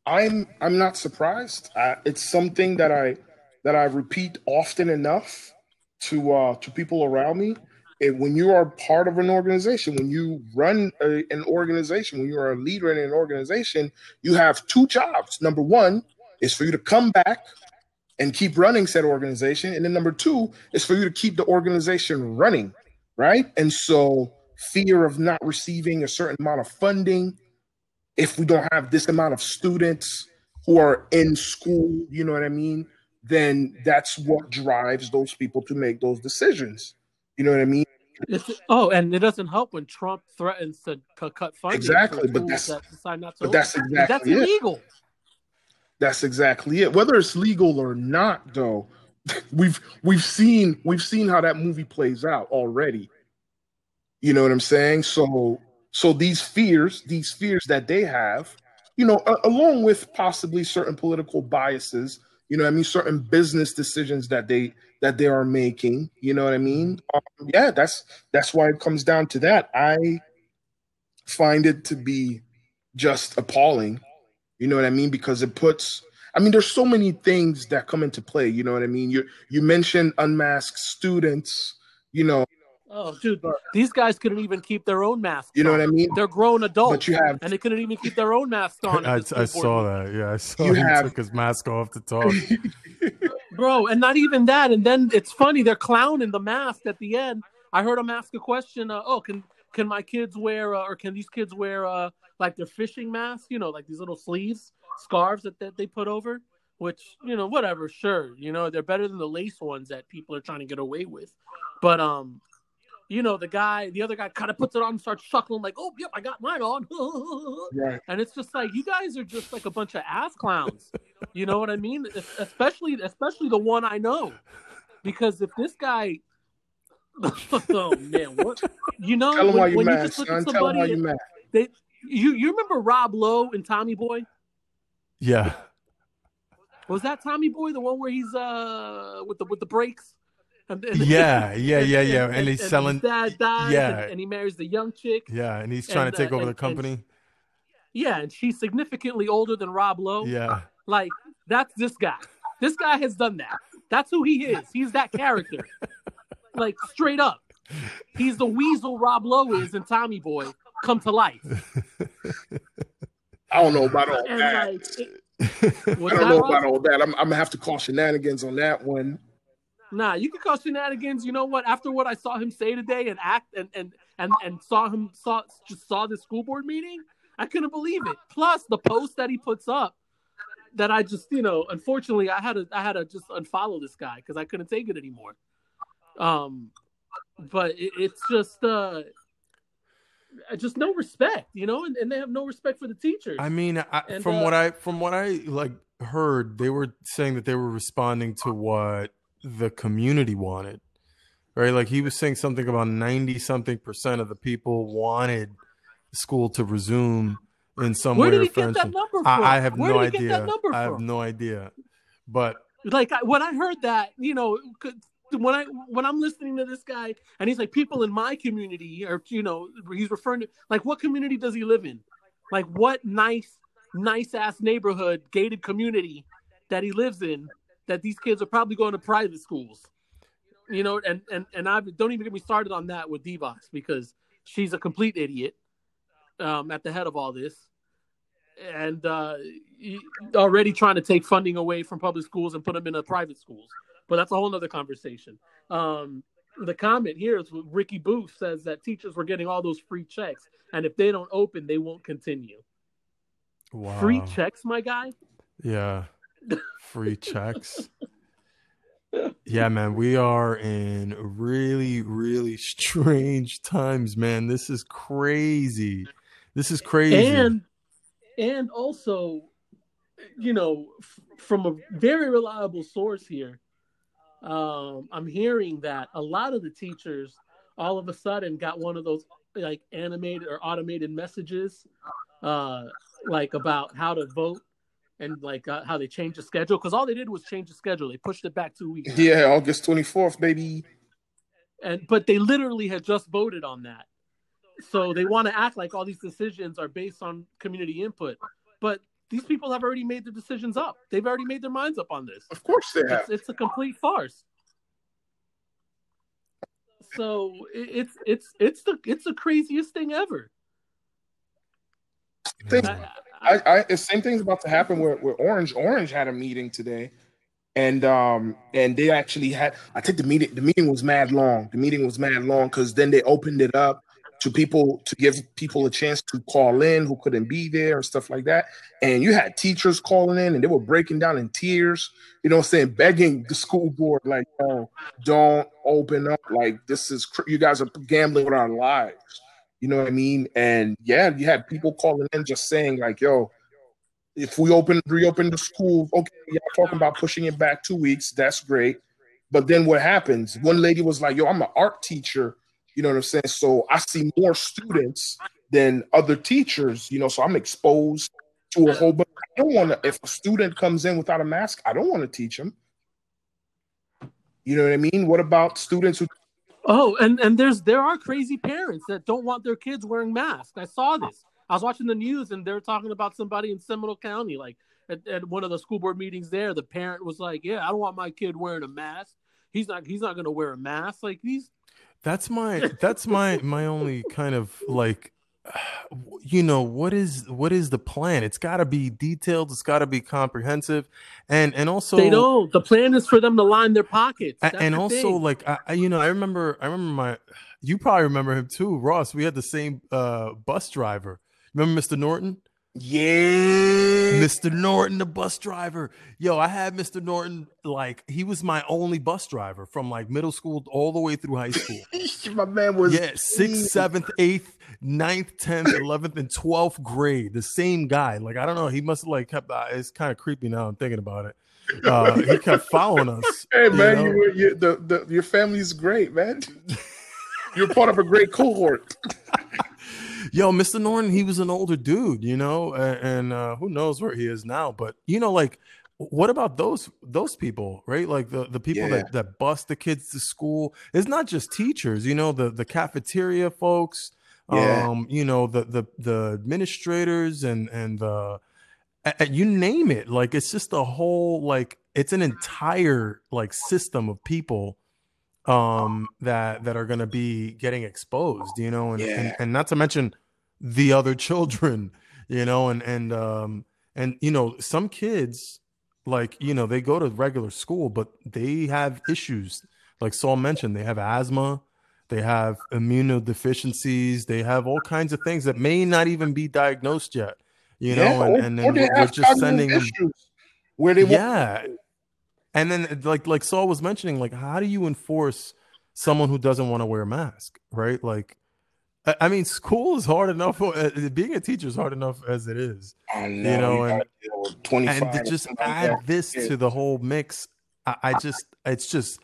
I'm I'm not surprised. Uh, it's something that I that I repeat often enough to uh, to people around me. And when you are part of an organization, when you run a, an organization, when you are a leader in an organization, you have two jobs. Number one is for you to come back and keep running said organization. And then number two is for you to keep the organization running, right? And so fear of not receiving a certain amount of funding if we don't have this amount of students who are in school, you know what I mean? Then that's what drives those people to make those decisions. You know what I mean? It's, oh, and it doesn't help when Trump threatens to c- cut funding. Exactly, but that's that decide not to but that's exactly it. That's illegal. That's exactly it. Whether it's legal or not, though, we've we've seen we've seen how that movie plays out already. You know what I'm saying? So so these fears, these fears that they have, you know, a- along with possibly certain political biases. You know what I mean? Certain business decisions that they that they are making. You know what I mean? Um, yeah, that's that's why it comes down to that. I find it to be just appalling. You know what I mean? Because it puts. I mean, there's so many things that come into play. You know what I mean? You you mentioned unmasked students. You know. Oh, dude, these guys couldn't even keep their own masks. You know on. What I mean? They're grown adults, but you have... and they couldn't even keep their own masks on. I, I saw that. Yeah, I saw you he have... took his mask off to talk. Bro, and not even that. And then it's funny, they're clowning the mask at the end. I heard them ask a question, uh, oh, can can my kids wear, uh, or can these kids wear, uh, like their fishing masks? You know, like these little sleeves, scarves that, that they put over, which, you know, whatever, sure. You know, they're better than the lace ones that people are trying to get away with. But, um... you know, the guy, the other guy kind of puts it on and starts chuckling like, oh, yep, I got mine on. Right. And it's just like, you guys are just like a bunch of ass clowns. You know what I mean? Especially especially the one I know. Because if this guy, oh, man, what? You know, tell when, why you, when mad, you just look son. At somebody, why you, mad. They, you, you remember Rob Lowe and Tommy Boy? Yeah. Was that Tommy Boy, the one where he's uh with the with the brakes? And, and, yeah, yeah, yeah, yeah. And, and he's and selling. His dad dies, yeah, and, and he marries the young chick. Yeah, and he's trying and, to take uh, over and, the company. And, yeah, and she's significantly older than Rob Lowe. Yeah, like that's this guy. This guy has done that. That's who he is. He's that character. Like straight up, he's the weasel Rob Lowe is in Tommy Boy come to life. I don't know about all and, that. Like, it, I don't know wrong? about all that. I'm, I'm gonna have to call shenanigans on that one. Nah, you can call shenanigans. You know what? After what I saw him say today and act and and and, and saw him saw just saw the school board meeting, I couldn't believe it. Plus the post that he puts up, that I just you know, unfortunately, I had to I had to just unfollow this guy because I couldn't take it anymore. Um, but it, it's just uh, just no respect, you know, and, and they have no respect for the teachers. I mean, I, and, from uh, what I from what I like heard, they were saying that they were responding to what the community wanted, right? Like he was saying something about ninety something percent of the people wanted school to resume in some way. Where did he get that number from? I, I have no idea. I have no idea. But like when I heard that, you know, when I when I'm listening to this guy and he's like, people in my community, or you know, he's referring to like what community does he live in? Like what nice, nice ass neighborhood, gated community that he lives in. That these kids are probably going to private schools, you know, and, and, and I don't even get me started on that with D-Box because she's a complete idiot um, at the head of all this and uh, already trying to take funding away from public schools and put them into private schools. But that's a whole nother conversation. Um, the comment here is Ricky Booth says that teachers were getting all those free checks and if they don't open, they won't continue. Wow. Free checks, my guy? Yeah. Free checks. Yeah, man, we are in really, really strange times, man. This is crazy. This is crazy. And and also, you know, f- from a very reliable source here, um, I'm hearing that a lot of the teachers all of a sudden got one of those like animated or automated messages, uh, like about how to vote and like uh, how they changed the schedule. Cause all they did was change the schedule. They pushed it back two weeks. Yeah. August twenty-fourth, baby. And, but they literally had just voted on that. So they want to act like all these decisions are based on community input, but these people have already made their decisions up. They've already made their minds up on this. Of course they have. It's, it's a complete farce. So it's it's it's the it's the craziest thing ever. Thing, I, I, I same thing's about to happen with, with Orange. Orange had a meeting today, and um and they actually had. I think the meeting the meeting was mad long. The meeting was mad long because then they opened it up to people to give people a chance to call in who couldn't be there and stuff like that. And you had teachers calling in and they were breaking down in tears, you know what I'm saying, begging the school board, like, oh, don't open up. Like, this is, cr- you guys are gambling with our lives. You know what I mean? And yeah, you had people calling in just saying like, yo, if we open, reopen the school, okay, y'all talking about pushing it back two weeks, that's great. But then what happens? One lady was like, yo, I'm an art teacher. You know what I'm saying? So I see more students than other teachers, you know, so I'm exposed to a whole bunch. I don't want to, if a student comes in without a mask, I don't want to teach them. You know what I mean? What about students who? Oh, and, and there's there are crazy parents that don't want their kids wearing masks. I saw this. I was watching the news and they were talking about somebody in Seminole County, like at, at one of the school board meetings there, the parent was like, yeah, I don't want my kid wearing a mask. He's not, he's not going to wear a mask. Like these. That's my, that's my, my only kind of like, you know, what is, what is the plan? It's gotta be detailed. It's gotta be comprehensive. And, and also they don't, the plan is for them to line their pockets. That's and the also thing. Like, I, you know, I remember, I remember my, you probably remember him too, Ross. We had the same uh, bus driver. Remember Mister Norton? Yeah, Mister Norton, the bus driver. Yo, I had Mister Norton, like he was my only bus driver from like middle school all the way through high school. My man was yeah, sixth, seventh, eighth, ninth, tenth, eleventh, and twelfth grade. The same guy. Like I don't know, he must have like kept. Uh, it's kind of creepy now. I'm thinking about it. Uh, he kept following us. Hey man, you know? you were, you, the, the, your family's great, man. You're part of a great cohort. Yo, Mister Norton, he was an older dude, you know, and, and uh, who knows where he is now. But, you know, like, what about those those people, right? Like the, the people yeah. that, that bust the kids to school. It's not just teachers, you know, the, the cafeteria folks, yeah. um, you know, the, the, the administrators and, and the and you name it. Like, it's just a whole like it's an entire like system of people. Um, that that are going to be getting exposed, you know, and, yeah. and and not to mention the other children, you know, and and um and you know some kids like you know they go to regular school, but they have issues. Like Saul mentioned, they have asthma, they have immunodeficiencies, they have all kinds of things that may not even be diagnosed yet, you know, yeah, and, or, and then we're, we're just sending them where they yeah. want- And then, like like Saul was mentioning, like how do you enforce someone who doesn't want to wear a mask, right? Like, I, I mean, school is hard enough. For, uh, being a teacher is hard enough as it is, I know, you know. And, and to just add this yeah. to the whole mix, I, I just it's just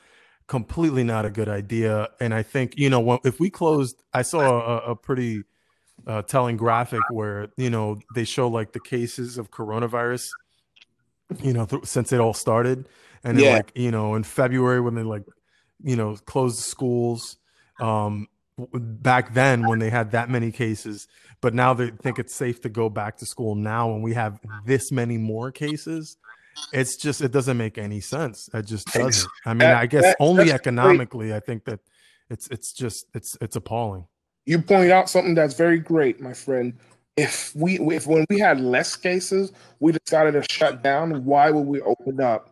completely not a good idea. And I think you know if we closed, I saw a, a pretty uh, telling graphic where you know they show like the cases of coronavirus, you know, th- since it all started. And yeah. like, you know, in February when they like, you know, closed the schools um, back then when they had that many cases, but now they think it's safe to go back to school now when we have this many more cases. It's just, it doesn't make any sense. It just doesn't. I mean, that, I guess that, only economically, great. I think that it's, it's just, it's, it's appalling. You pointed out something that's very great, my friend. If we, if when we had less cases, we decided to shut down, why would we open up?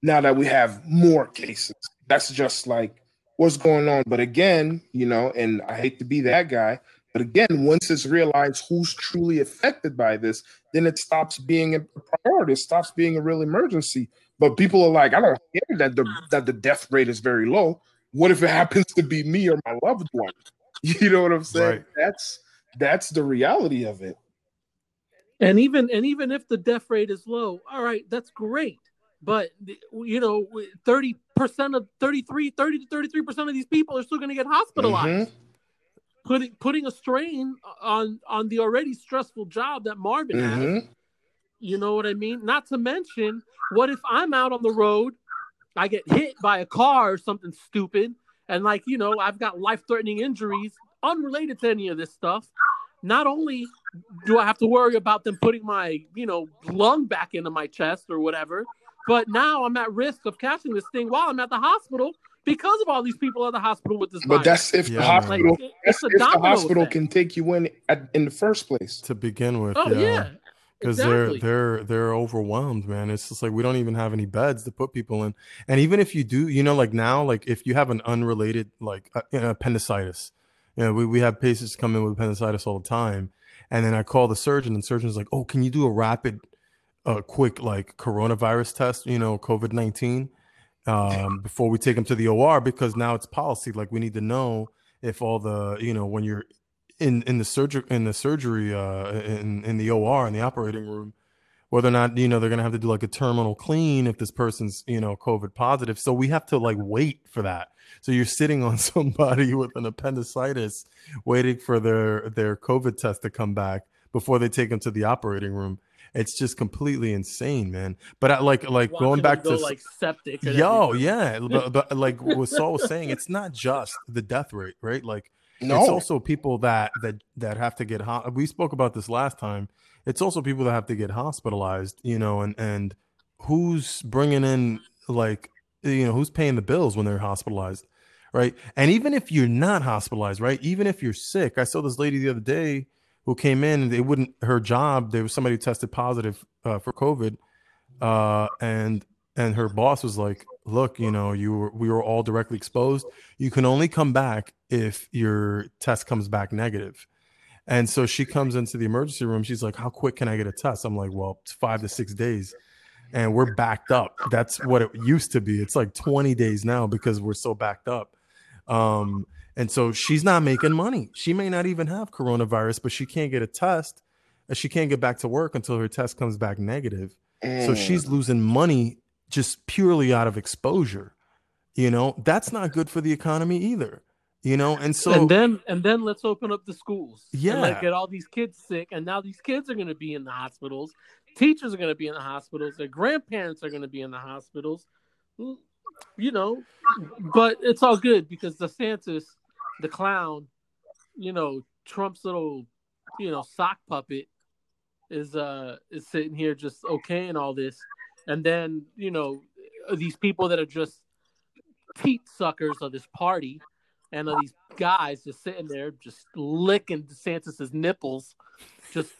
Now that we have more cases, that's just like what's going on. But again, you know, and I hate to be that guy, but again, once it's realized who's truly affected by this, then it stops being a priority. It stops being a real emergency. But people are like, I don't care that the that the death rate is very low. What if it happens to be me or my loved one? You know what I'm saying? Right. That's that's the reality of it. And even and even if the death rate is low, all right, that's great. But, you know, thirty percent of thirty-three, thirty to thirty-three percent of these people are still going to get hospitalized. Mm-hmm. Putting putting a strain on, on the already stressful job that Marvin mm-hmm. has. You know what I mean? Not to mention, what if I'm out on the road, I get hit by a car or something stupid, and like, you know, I've got life-threatening injuries unrelated to any of this stuff. Not only do I have to worry about them putting my, you know, lung back into my chest or whatever, but now I'm at risk of catching this thing while I'm at the hospital because of all these people at the hospital with this virus. But that's if yeah, the hospital, like, that's if the hospital can take you in at, in the first place to begin with. Oh yeah. yeah. Because exactly. they're they're they're overwhelmed, man. It's just like we don't even have any beds to put people in. And even if you do, you know, like now, like if you have an unrelated like uh, appendicitis, you know, we, we have patients come in with appendicitis all the time. And then I call the surgeon, and the surgeon's like, "Oh, can you do a rapid, uh, quick like coronavirus test? You know, COVID nineteen, um, before we take them to the O R because now it's policy. Like we need to know if all the, you know, when you're." In, in the surgery, in the surgery, uh, in, in the O R, in the operating room, whether or not, you know, they're going to have to do like a terminal clean if this person's, you know, COVID positive. So we have to like wait for that. So you're sitting on somebody with an appendicitis waiting for their, their COVID test to come back before they take them to the operating room. It's just completely insane, man. But I like, like Watching going back go to like septic. Yo, everything. yeah. But, but like what Saul was saying, it's not just the death rate, right? Like, No. It's also people that that that have to get ho- we spoke about this last time. It's also people that have to get hospitalized, you know, and and who's bringing in like, you know, who's paying the bills when they're hospitalized, right? And even if you're not hospitalized, right? Even if you're sick, I saw this lady the other day who came in and they wouldn't her job. There was somebody who tested positive uh, for COVID, uh, and and her boss was like, "Look, you know, you were, we were all directly exposed. You can only come back if your test comes back negative." And so she comes into the emergency room. She's like, "How quick can I get a test?" I'm like, "Well, it's five to six days. And we're backed up." That's what it used to be. It's like twenty days now because we're so backed up. Um, and so she's not making money. She may not even have coronavirus, but she can't get a test. She can't get back to work until her test comes back negative. Mm. So she's losing money just purely out of exposure. You know, that's not good for the economy either. You know, and so and then and then let's open up the schools. Yeah, and like get all these kids sick, and now these kids are going to be in the hospitals. Teachers are going to be in the hospitals. Their grandparents are going to be in the hospitals. You know, but it's all good because DeSantis, the clown, you know, Trump's little, you know, sock puppet, is uh is sitting here just okaying all this, and then you know these people that are just teat suckers of this party. And these guys just sitting there, just licking DeSantis' nipples, just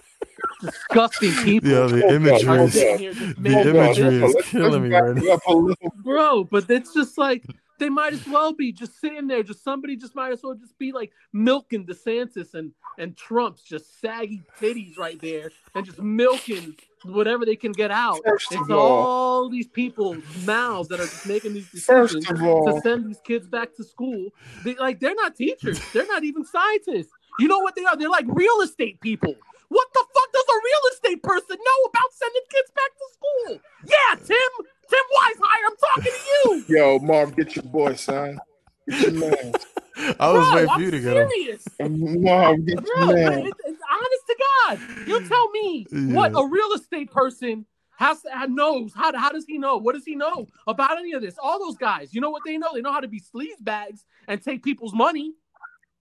disgusting people. Yeah, the imagery is, the imagery is killing me right now. Bro, but it's just like, they might as well be just sitting there. Just somebody just might as well just be like milking DeSantis and, and Trump's just saggy titties right there and just milking whatever they can get out. First it's all, all these people's mouths that are just making these decisions to send these kids back to school. They, like, they're not teachers. They're not even scientists. You know what they are? They're like real estate people. What the fuck does a real estate person know about sending kids back to school? Yeah, Tim. Tim Weishire, I'm talking to you. Yo, Marv, get your boy, son. Get your man. I was waiting for you to go. Marv, get Bro, your man. It's, it's honest to God, you tell me yeah. what a real estate person has knows. How how does he know? What does he know about any of this? All those guys, you know what they know? They know how to be sleaze bags and take people's money.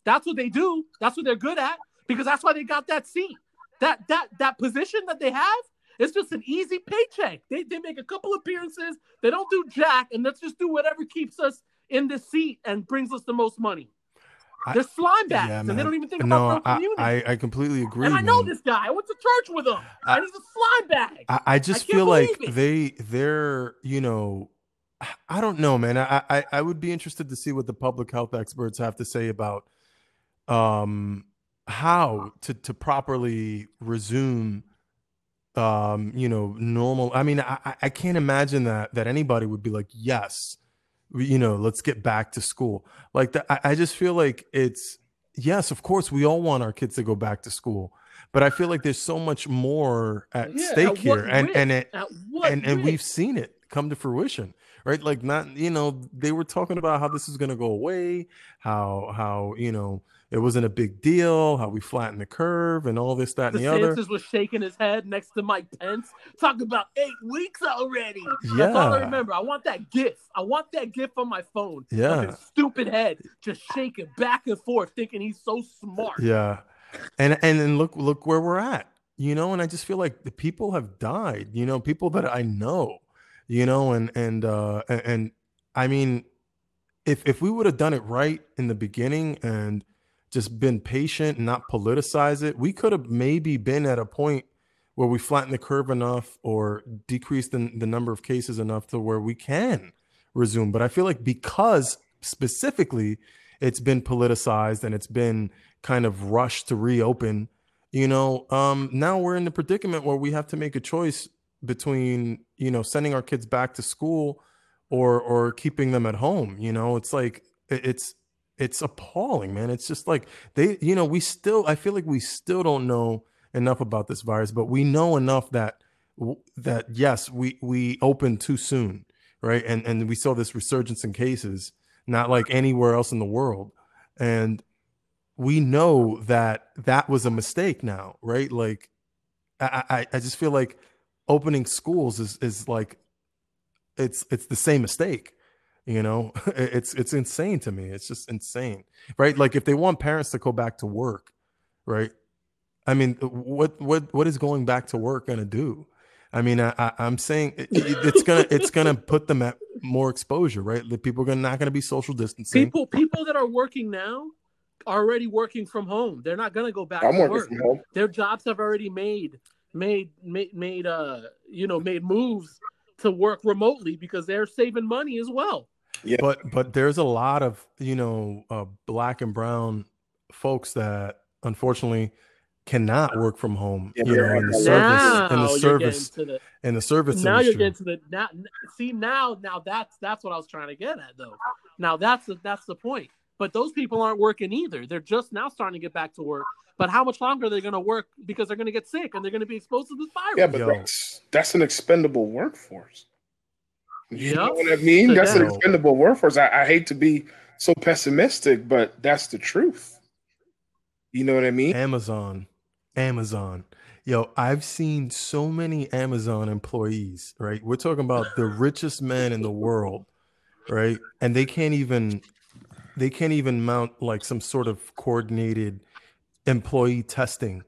That's what they do. That's what they're good at because that's why they got that seat, that that that position that they have. It's just an easy paycheck. They they make a couple appearances. They don't do jack, and let's just do whatever keeps us in the seat and brings us the most money. I, They're slime bags, yeah, and they don't even think no, about their community. I, I completely agree. And I know man. this guy. I went to church with him. I, and he's a slime bag. I, I just I feel like it. they they're you know, I don't know, man. I, I I would be interested to see what the public health experts have to say about um how to to properly resume. Um, you know, normal. I mean, I, I can't imagine that that anybody would be like, yes, you know, let's get back to school. Like, the, I, I just feel like it's yes, of course, we all want our kids to go back to school, but I feel like there's so much more at yeah, stake at here, and and, it, and and and we've seen it come to fruition, right? Like, not, you know, they were talking about how this is going to go away, how, how, you know, it wasn't a big deal, how we flattened the curve and all this, that, and the other. DeSantis was shaking his head next to Mike Pence, talking about eight weeks already. Yeah. That's all I remember. I want that GIF. I want that GIF on my phone. Yeah. His stupid head just shaking back and forth, thinking he's so smart. Yeah. And and then look, look where we're at, you know, and I just feel like the people have died, you know, people that I know, you know, and, and, uh, and, and I mean, if, if we would have done it right in the beginning and just been patient and not politicize it, we could have maybe been at a point where we flatten the curve enough or decrease the, the number of cases enough to where we can resume. But I feel like because specifically it's been politicized and it's been kind of rushed to reopen, you know, um, now we're in the predicament where we have to make a choice between, you know, sending our kids back to school or, or keeping them at home. You know, it's like, it's, it's appalling, man. It's just like they, you know, we still, I feel like we still don't know enough about this virus, but we know enough that, that yes, we, we opened too soon. Right. And, and we saw this resurgence in cases, not like anywhere else in the world. And we know that that was a mistake now, right? Like, I, I, I just feel like opening schools is, is like, it's, it's the same mistake. You know, it's, it's insane to me. It's just insane, right? Like, if they want parents to go back to work, right? I mean, what, what, what is going back to work going to do? I mean, I, I, I'm saying it, it's going to, it's going to put them at more exposure, right? The people are not going to be social distancing. People, people that are working now are already working from home. They're not going to go back I'm to work. Their jobs have already made, made, made, made, uh, you know, made moves to work remotely because they're saving money as well. Yeah. But but there's a lot of, you know, uh, black and brown folks that unfortunately cannot work from home. Yeah, you know, in the service, in the service, the, in the service. Now industry. You're getting to the now. See now, now that's that's what I was trying to get at though. Now that's the, that's the point. But those people aren't working either. They're just now starting to get back to work. But how much longer are they going to work? Because they're going to get sick and they're going to be exposed to this virus. Yeah, but Yo. that's that's an expendable workforce. You yep. know what I mean? So that's yeah. an expendable workforce. I, I hate to be so pessimistic, but that's the truth. You know what I mean? Amazon. Amazon. Yo, I've seen so many Amazon employees, right? We're talking about the richest man in the world, right? And they can't even they can't even mount like some sort of coordinated employee testing,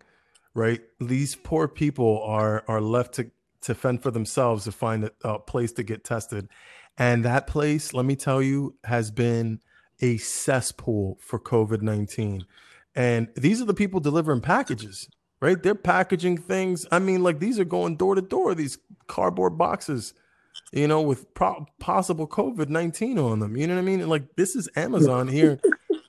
right? These poor people are are left to to fend for themselves to find a, a place to get tested. And that place, let me tell you, has been a cesspool for COVID nineteen. And these are the people delivering packages, right? They're packaging things. I mean, like, these are going door to door, these cardboard boxes, you know, with pro- possible COVID nineteen on them. You know what I mean? And like, this is Amazon here.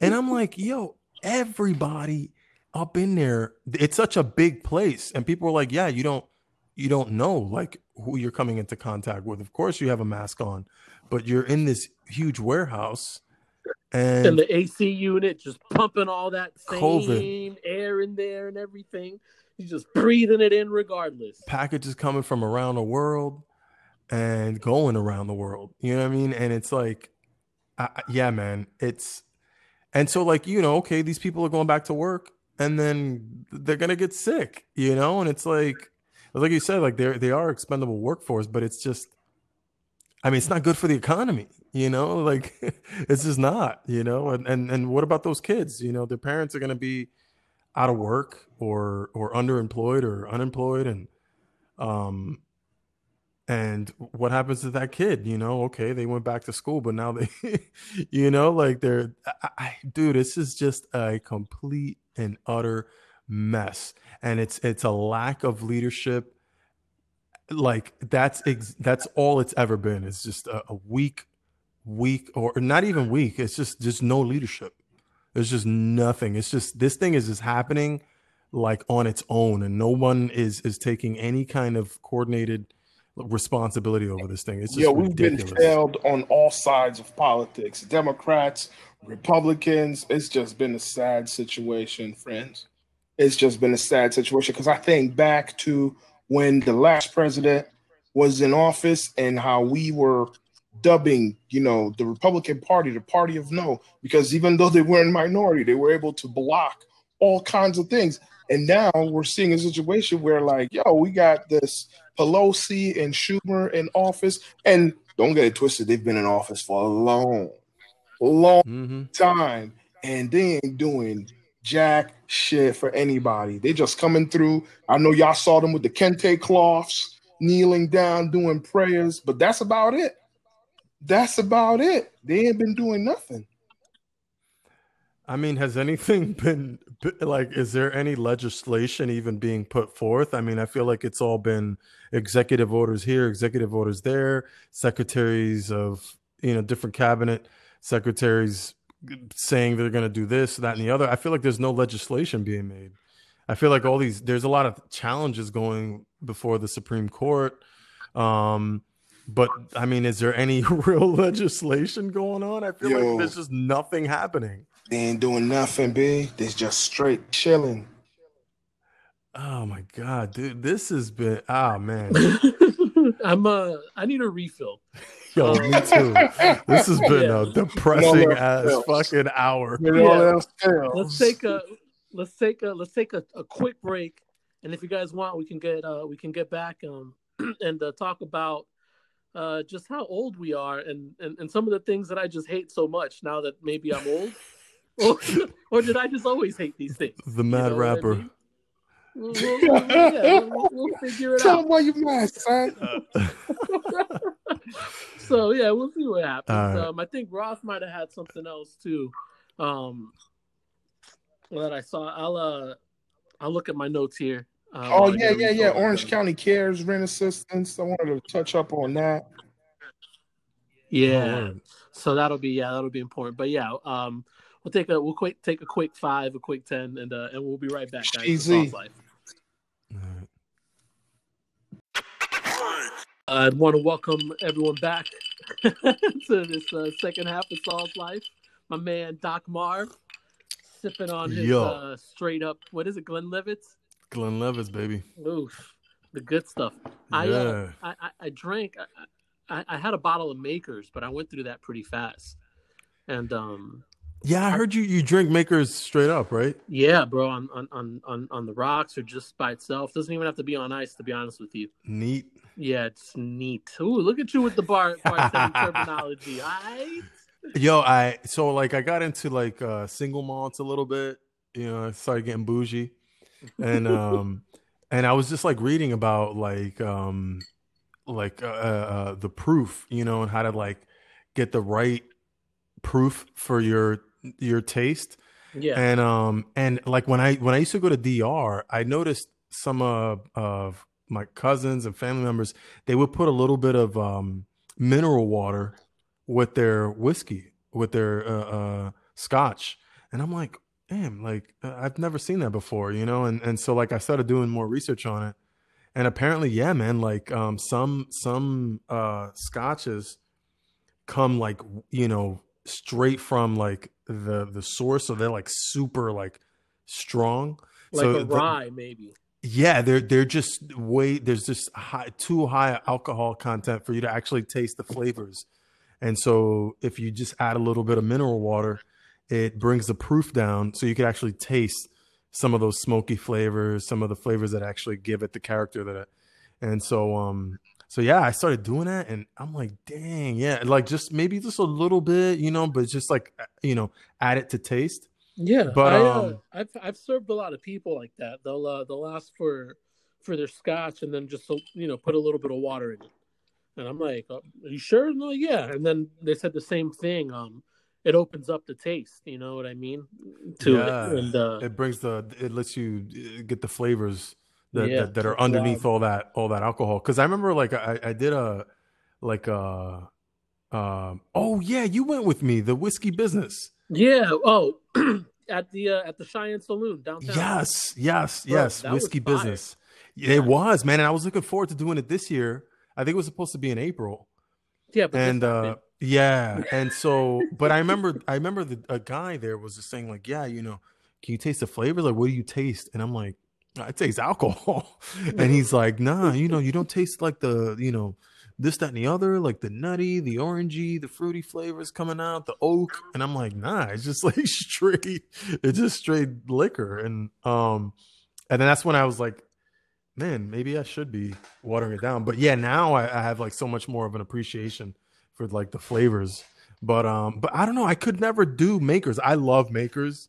And I'm like, yo, everybody up in there. It's such a big place. And people are like, yeah, you don't, you don't know like who you're coming into contact with. Of course you have a mask on, but you're in this huge warehouse and, and the A C unit just pumping all that same COVID air in there and everything. You're just breathing it in regardless. Packages coming from around the world and going around the world. You know what I mean? And it's like, I, yeah, man, it's, and so like, you know, okay, these people are going back to work and then they're going to get sick, you know? And it's like, like you said, like they're, they are expendable workforce, but it's just, I mean, it's not good for the economy, you know, like it's just not, you know, and, and, and what about those kids? You know, their parents are going to be out of work or, or underemployed or unemployed. And, um, and what happens to that kid? You know, okay, they went back to school, but now they, you know, like they're, I, I, dude, this is just a complete and utter mess. And it's it's a lack of leadership. Like that's ex- that's all it's ever been. It's just a, a weak weak or not even weak. It's just just no leadership. There's just nothing. It's just this thing is just happening like on its own, and no one is is taking any kind of coordinated responsibility over this thing. It's just yeah, we've ridiculous. Been failed on all sides of politics. Democrats, Republicans. It's just been a sad situation, friends. It's just been a sad situation because I think back to when the last president was in office and how we were dubbing, you know, the Republican Party, the party of no, because even though they were in minority, they were able to block all kinds of things. And now we're seeing a situation where, like, yo, we got this Pelosi and Schumer in office. And don't get it twisted, they've been in office for a long, long mm-hmm. time. And they ain't doing jack shit for anybody. They just coming through. I know y'all saw them with the kente cloths, kneeling down, doing prayers, but that's about it. That's about it. They ain't been doing nothing. I mean, has anything been, like, is there any legislation even being put forth? I mean, I feel like it's all been executive orders here, executive orders there, secretaries of, you know, different cabinet secretaries saying they're going to do this, that, and the other. I feel like there's no legislation being made. I feel like all these, there's a lot of challenges going before the Supreme Court. Um, but I mean, is there any real legislation going on? I feel Yo. like there's just nothing happening. They ain't doing nothing, B. They're just straight chilling. Oh my God, dude. This has been, ah, oh, man. I'm uh I need a refill. Yo, um, me too. This has been yeah. a depressing ass else. fucking hour. Yeah. Let's take a let's take a let's take a, a quick break. And if you guys want, we can get uh we can get back um and uh, talk about uh just how old we are and, and, and some of the things that I just hate so much now that maybe I'm old. Or, or did I just always hate these things? The mad you know rapper. I mean? We'll, we'll, yeah, we'll, we'll figure it Tell out. Tell him why you mad, son. So yeah, we'll see what happens. Right. Um, I think Ross might have had something else too. Um, that I saw. I'll uh, I'll look at my notes here. Uh, oh yeah, yeah, yeah. Orange County Cares, rent assistance. I wanted to touch up on that. Yeah. Oh, so that'll be yeah, that'll be important. But yeah, um. We'll take a we'll quick take a quick five, a quick ten, and uh, and we'll be right back, guys. Easy. I want to welcome everyone back to this uh, second half of Saul's Life. My man Doc Marv sipping on his uh, straight up, what is it, Glenlivet? Glenlivet, baby. Oof, the good stuff. Yeah. I, uh, I I I drank. I, I I had a bottle of Maker's, but I went through that pretty fast, and um. Yeah, I heard you, you drink Maker's straight up, right? Yeah, bro, on, on, on, on the rocks or just by itself. Doesn't even have to be on ice, to be honest with you. Neat. Yeah, it's neat. Ooh, look at you with the bar, bartending terminology. All right? Yo, I so like I got into like uh, single malts a little bit. You know, I started getting bougie, and um, and I was just like reading about like um, like uh, uh, the proof, you know, and how to like get the right proof for your. your taste. Yeah. And um and like when I when I used to go to D R, I noticed some of of my cousins and family members, they would put a little bit of um mineral water with their whiskey, with their uh, uh scotch. And I'm like, damn, like I've never seen that before, you know? And and so like I started doing more research on it. And apparently, yeah, man, like um some some uh scotches come like, you know, straight from like the the source, so they're like super like strong, like so a rye the, maybe. Yeah, they're they're just way there's just high, too high alcohol content for you to actually taste the flavors, and so if you just add a little bit of mineral water, it brings the proof down, so you can actually taste some of those smoky flavors, some of the flavors that actually give it the character that. It, and so um. So yeah, I started doing that, and I'm like, dang, yeah, like just maybe just a little bit, you know, but just like, you know, add it to taste. Yeah, but I, uh, um, I've I've served a lot of people like that. They'll uh, they'll ask for for their scotch, and then just, you know, put a little bit of water in it, and I'm like, oh, are you sure? No, like, yeah, and then they said the same thing. Um, it opens up the taste, you know what I mean? To yeah, it, and uh, it brings the it lets you get the flavors. That, yeah, that, that are underneath wow. all that all that alcohol. Because I remember like I, I did a like a um oh yeah you went with me, the Whiskey Business. Yeah. Oh, at the uh, at the Cheyenne Saloon downtown. Yes, yes, Bro, yes. Whiskey Business. Yeah. It was, man, and I was looking forward to doing it this year. I think it was supposed to be in April. Yeah. But and uh, yeah, and so but I remember I remember the a guy there was just saying like, yeah, you know, can you taste the flavor? Like, what do you taste? And I'm like, I taste alcohol. And he's like, nah, you know, you don't taste like the, you know, this, that, and the other, like the nutty, the orangey, the fruity flavors coming out, the oak. And I'm like, nah, it's just like straight, it's just straight liquor. And, um, and then that's when I was like, man, maybe I should be watering it down. But yeah, now I, I have like so much more of an appreciation for like the flavors. But, um, but I don't know. I could never do Makers. I love Makers.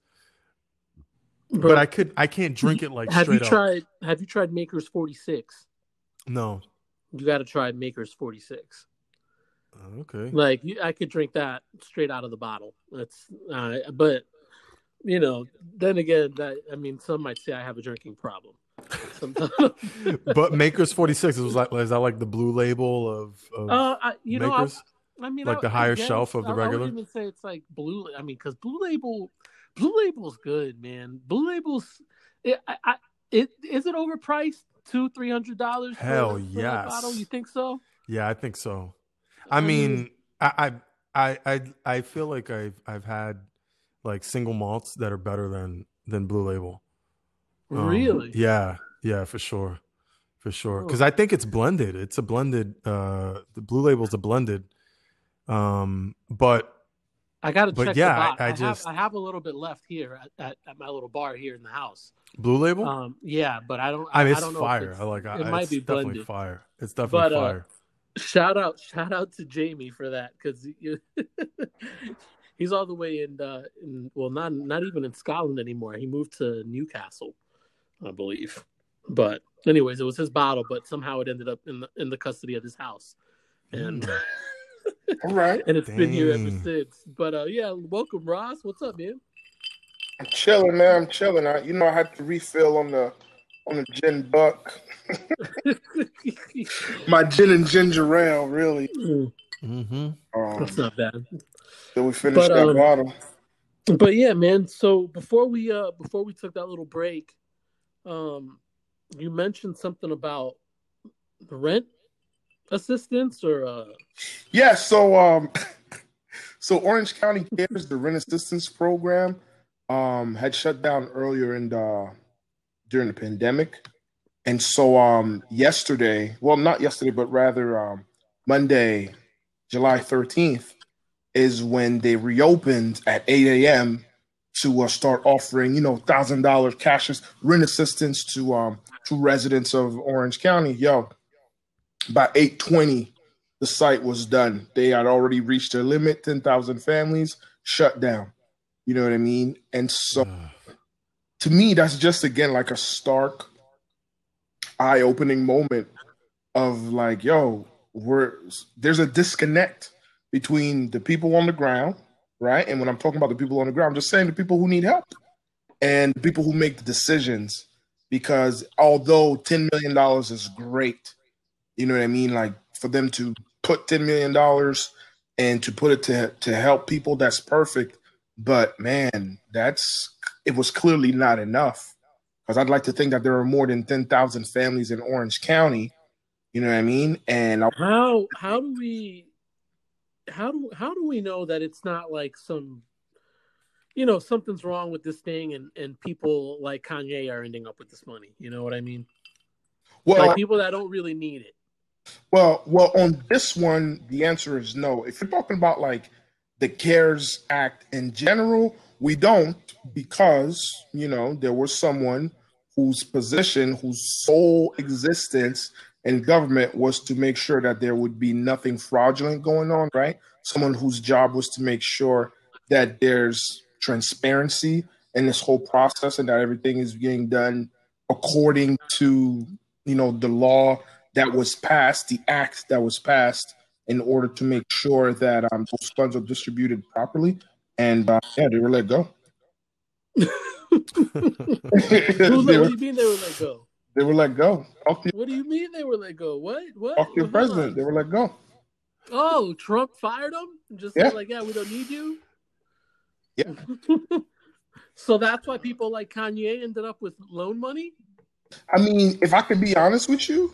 Bro, but I could, I can't drink it like. Have straight you tried? Up. Have you tried Maker's forty-six? No. You got to try Maker's forty-six. Okay. Like you, I could drink that straight out of the bottle. That's, uh, but you know, then again, that I mean, some might say I have a drinking problem. But Maker's forty-six was like, is that like the Blue Label of, of uh, I, you Makers? Know, I, I mean, like I, the higher guess, shelf of the I, regular. I would even say it's like Blue. I mean, because Blue Label. Blue Label's good, man. Blue Label's it, I, I, it is it overpriced? Two, three hundred dollars? Hell yes. Bottle? You think so? Yeah, I think so. I um, mean, I, I, I, I feel like I've, I've had like single malts that are better than than Blue Label. Um, really? Yeah, yeah, for sure, for sure. Because oh. I think it's blended. It's a blended. Uh, the Blue Label's a blended. Um, but. I gotta but check yeah, the box. I, I, I just have, I have a little bit left here at, at, at my little bar here in the house. Blue Label. Um, yeah, but I don't. I, I mean, it's I don't fire. Know it's, I like. I, it might it's be definitely blended. Fire. It's definitely but, fire. Uh, shout out! Shout out to Jamie for that because he's all the way in, uh, in. Well, not not even in Scotland anymore. He moved to Newcastle, I believe. But anyways, it was his bottle, but somehow it ended up in the in the custody of his house, and. Mm. All right, and it's Dang. been here ever since. But uh, yeah, welcome, Ross. What's up, man? I'm chilling, man. I'm chilling. I, you know, I had to refill on the on the gin buck. My gin and ginger ale, really. Mm-hmm. Um, That's not bad. So we finished but, that um, bottle. But yeah, man. So before we uh before we took that little break, um, you mentioned something about the rent. Assistance or uh yeah so um so Orange County Cares, the rent assistance program, um had shut down earlier in the during the pandemic, and so um yesterday well not yesterday but rather um Monday, July thirteenth, is when they reopened at eight a.m. to uh, start offering you know thousand dollar cash rent assistance to um to residents of Orange County. Yo, by eight twenty, the site was done. They had already reached their limit, ten thousand families shut down. You know what I mean? And so to me, that's just, again, like a stark eye-opening moment of like, yo, we're, there's a disconnect between the people on the ground, right? And when I'm talking about the people on the ground, I'm just saying the people who need help and the people who make the decisions, because although ten million dollars is great, you know what I mean? Like for them to put ten million dollars and to put it to to help people, that's perfect. But man, that's it was clearly not enough, because I'd like to think that there are more than ten thousand families in Orange County. You know what I mean? And I'll- how how do we how do how do we know that it's not like some you know something's wrong with this thing and and people like Kanye are ending up with this money? You know what I mean? Well, like people that don't really need it. Well, well, on this one, the answer is no. If you're talking about like the CARES Act in general, we don't, because, you know, there was someone whose position, whose sole existence in government was to make sure that there would be nothing fraudulent going on, right? Someone whose job was to make sure that there's transparency in this whole process and that everything is being done according to, you know, the law that was passed, the act that was passed, in order to make sure that um, those funds are distributed properly. And uh, yeah, they were let go. Who's like, what do you mean they were let go? They were let go. Talk to what do you mean they were let go? What? What? Talk to your president. They were let go. Oh, Trump fired them? Just yeah. like, yeah, we don't need you? Yeah. So that's why people like Kanye ended up with loan money? I mean, if I could be honest with you,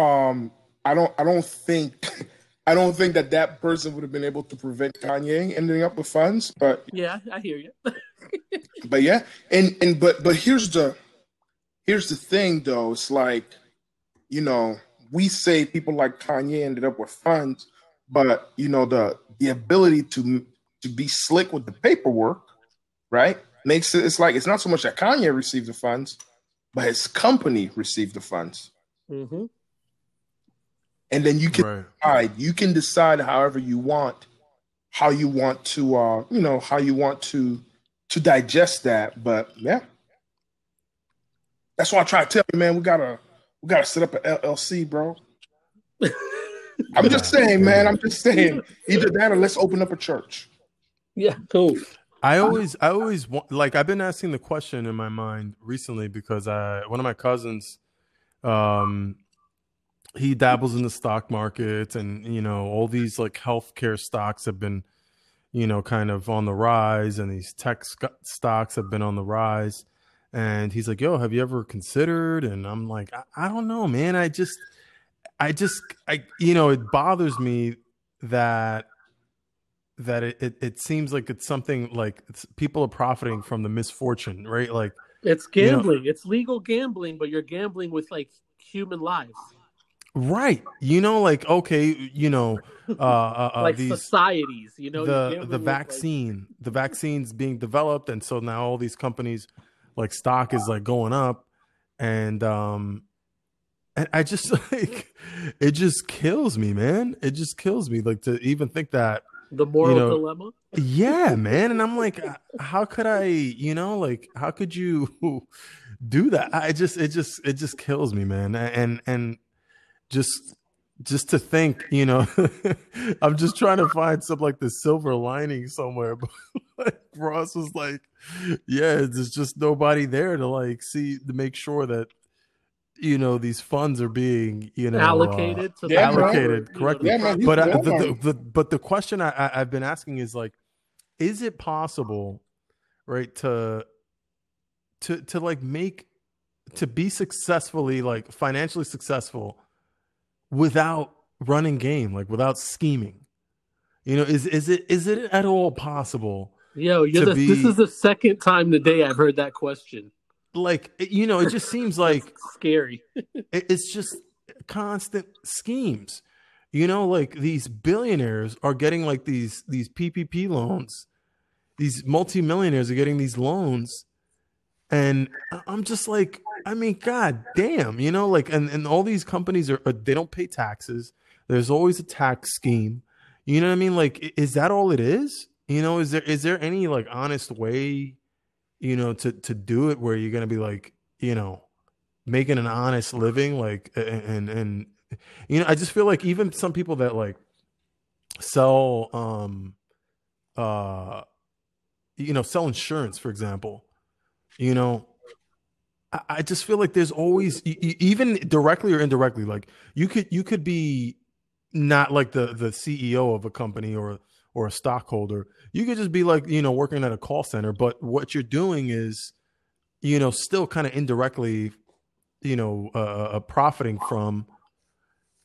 um, I don't, I don't think, I don't think that that person would have been able to prevent Kanye ending up with funds, but yeah, I hear you. But yeah, and and but but here's the here's the thing though. It's like, you know, we say people like Kanye ended up with funds, but you know, the the ability to to be slick with the paperwork, right, makes it. It's like it's not so much that Kanye received the funds, but his company received the funds. Mm-hmm. And then you can right. decide. You can decide however you want, how you want to, uh, you know, how you want to, to digest that. But yeah, that's why I try to tell you, man. We gotta, we gotta set up an L L C, bro. I'm just saying, man. I'm just saying. Either that, or let's open up a church. Yeah, cool. I always, I always want. Like, I've been asking the question in my mind recently because I, one of my cousins, um. he dabbles in the stock market, and, you know, all these like healthcare stocks have been, you know, kind of on the rise, and these tech sc- stocks have been on the rise. And he's like, yo, have you ever considered? And I'm like, I, I don't know, man. I just, I just, I, you know, it bothers me that, that it, it, it seems like it's something like it's, people are profiting from the misfortune, right? Like it's gambling, you know, it's legal gambling, but you're gambling with like human lives. Right. You know, like, okay, you know, uh, uh, like these, societies, you know, the, the vaccine, like... the vaccine's being developed. And so now all these companies like stock is like going up, and, um, and I just like, it just kills me, man. It just kills me. Like to even think that the moral you know, dilemma. Yeah, man. And I'm like, how could I, you know, like, how could you do that? I just, it just, it just kills me, man. And, and, Just, just to think, you know, I'm just trying to find some like the silver lining somewhere. But like, Ross was like, "Yeah, there's just nobody there to like see to make sure that you know these funds are being you know allocated uh, to yeah, allocated right. correctly." Yeah, man, but I, the, the, the but the question I, I, I've been asking is like, is it possible, right, to to to like make to be successfully like financially successful without running game, like without scheming? You know, is is it is it at all possible? Yo, you're the, be, this is the second time today I've heard that question. Like, you know, it just seems like scary. it, it's just constant schemes. You know, like these billionaires are getting like these these P P P loans. These multimillionaires are getting these loans. And I'm just like, I mean, God damn, you know, like, and, and all these companies are, are, they don't pay taxes. There's always a tax scheme. You know what I mean? Like, is that all it is? You know, is there, is there any like honest way, you know, to, to do it where you're going to be like, you know, making an honest living? Like, and, and, and, you know, I just feel like even some people that like sell, um, uh, you know, sell insurance, for example, you know, I, I just feel like there's always, even directly or indirectly, like you could you could be not like the the C E O of a company or or a stockholder. You could just be like, you know, working at a call center. But what you're doing is, you know, still kind of indirectly, you know, uh, profiting from,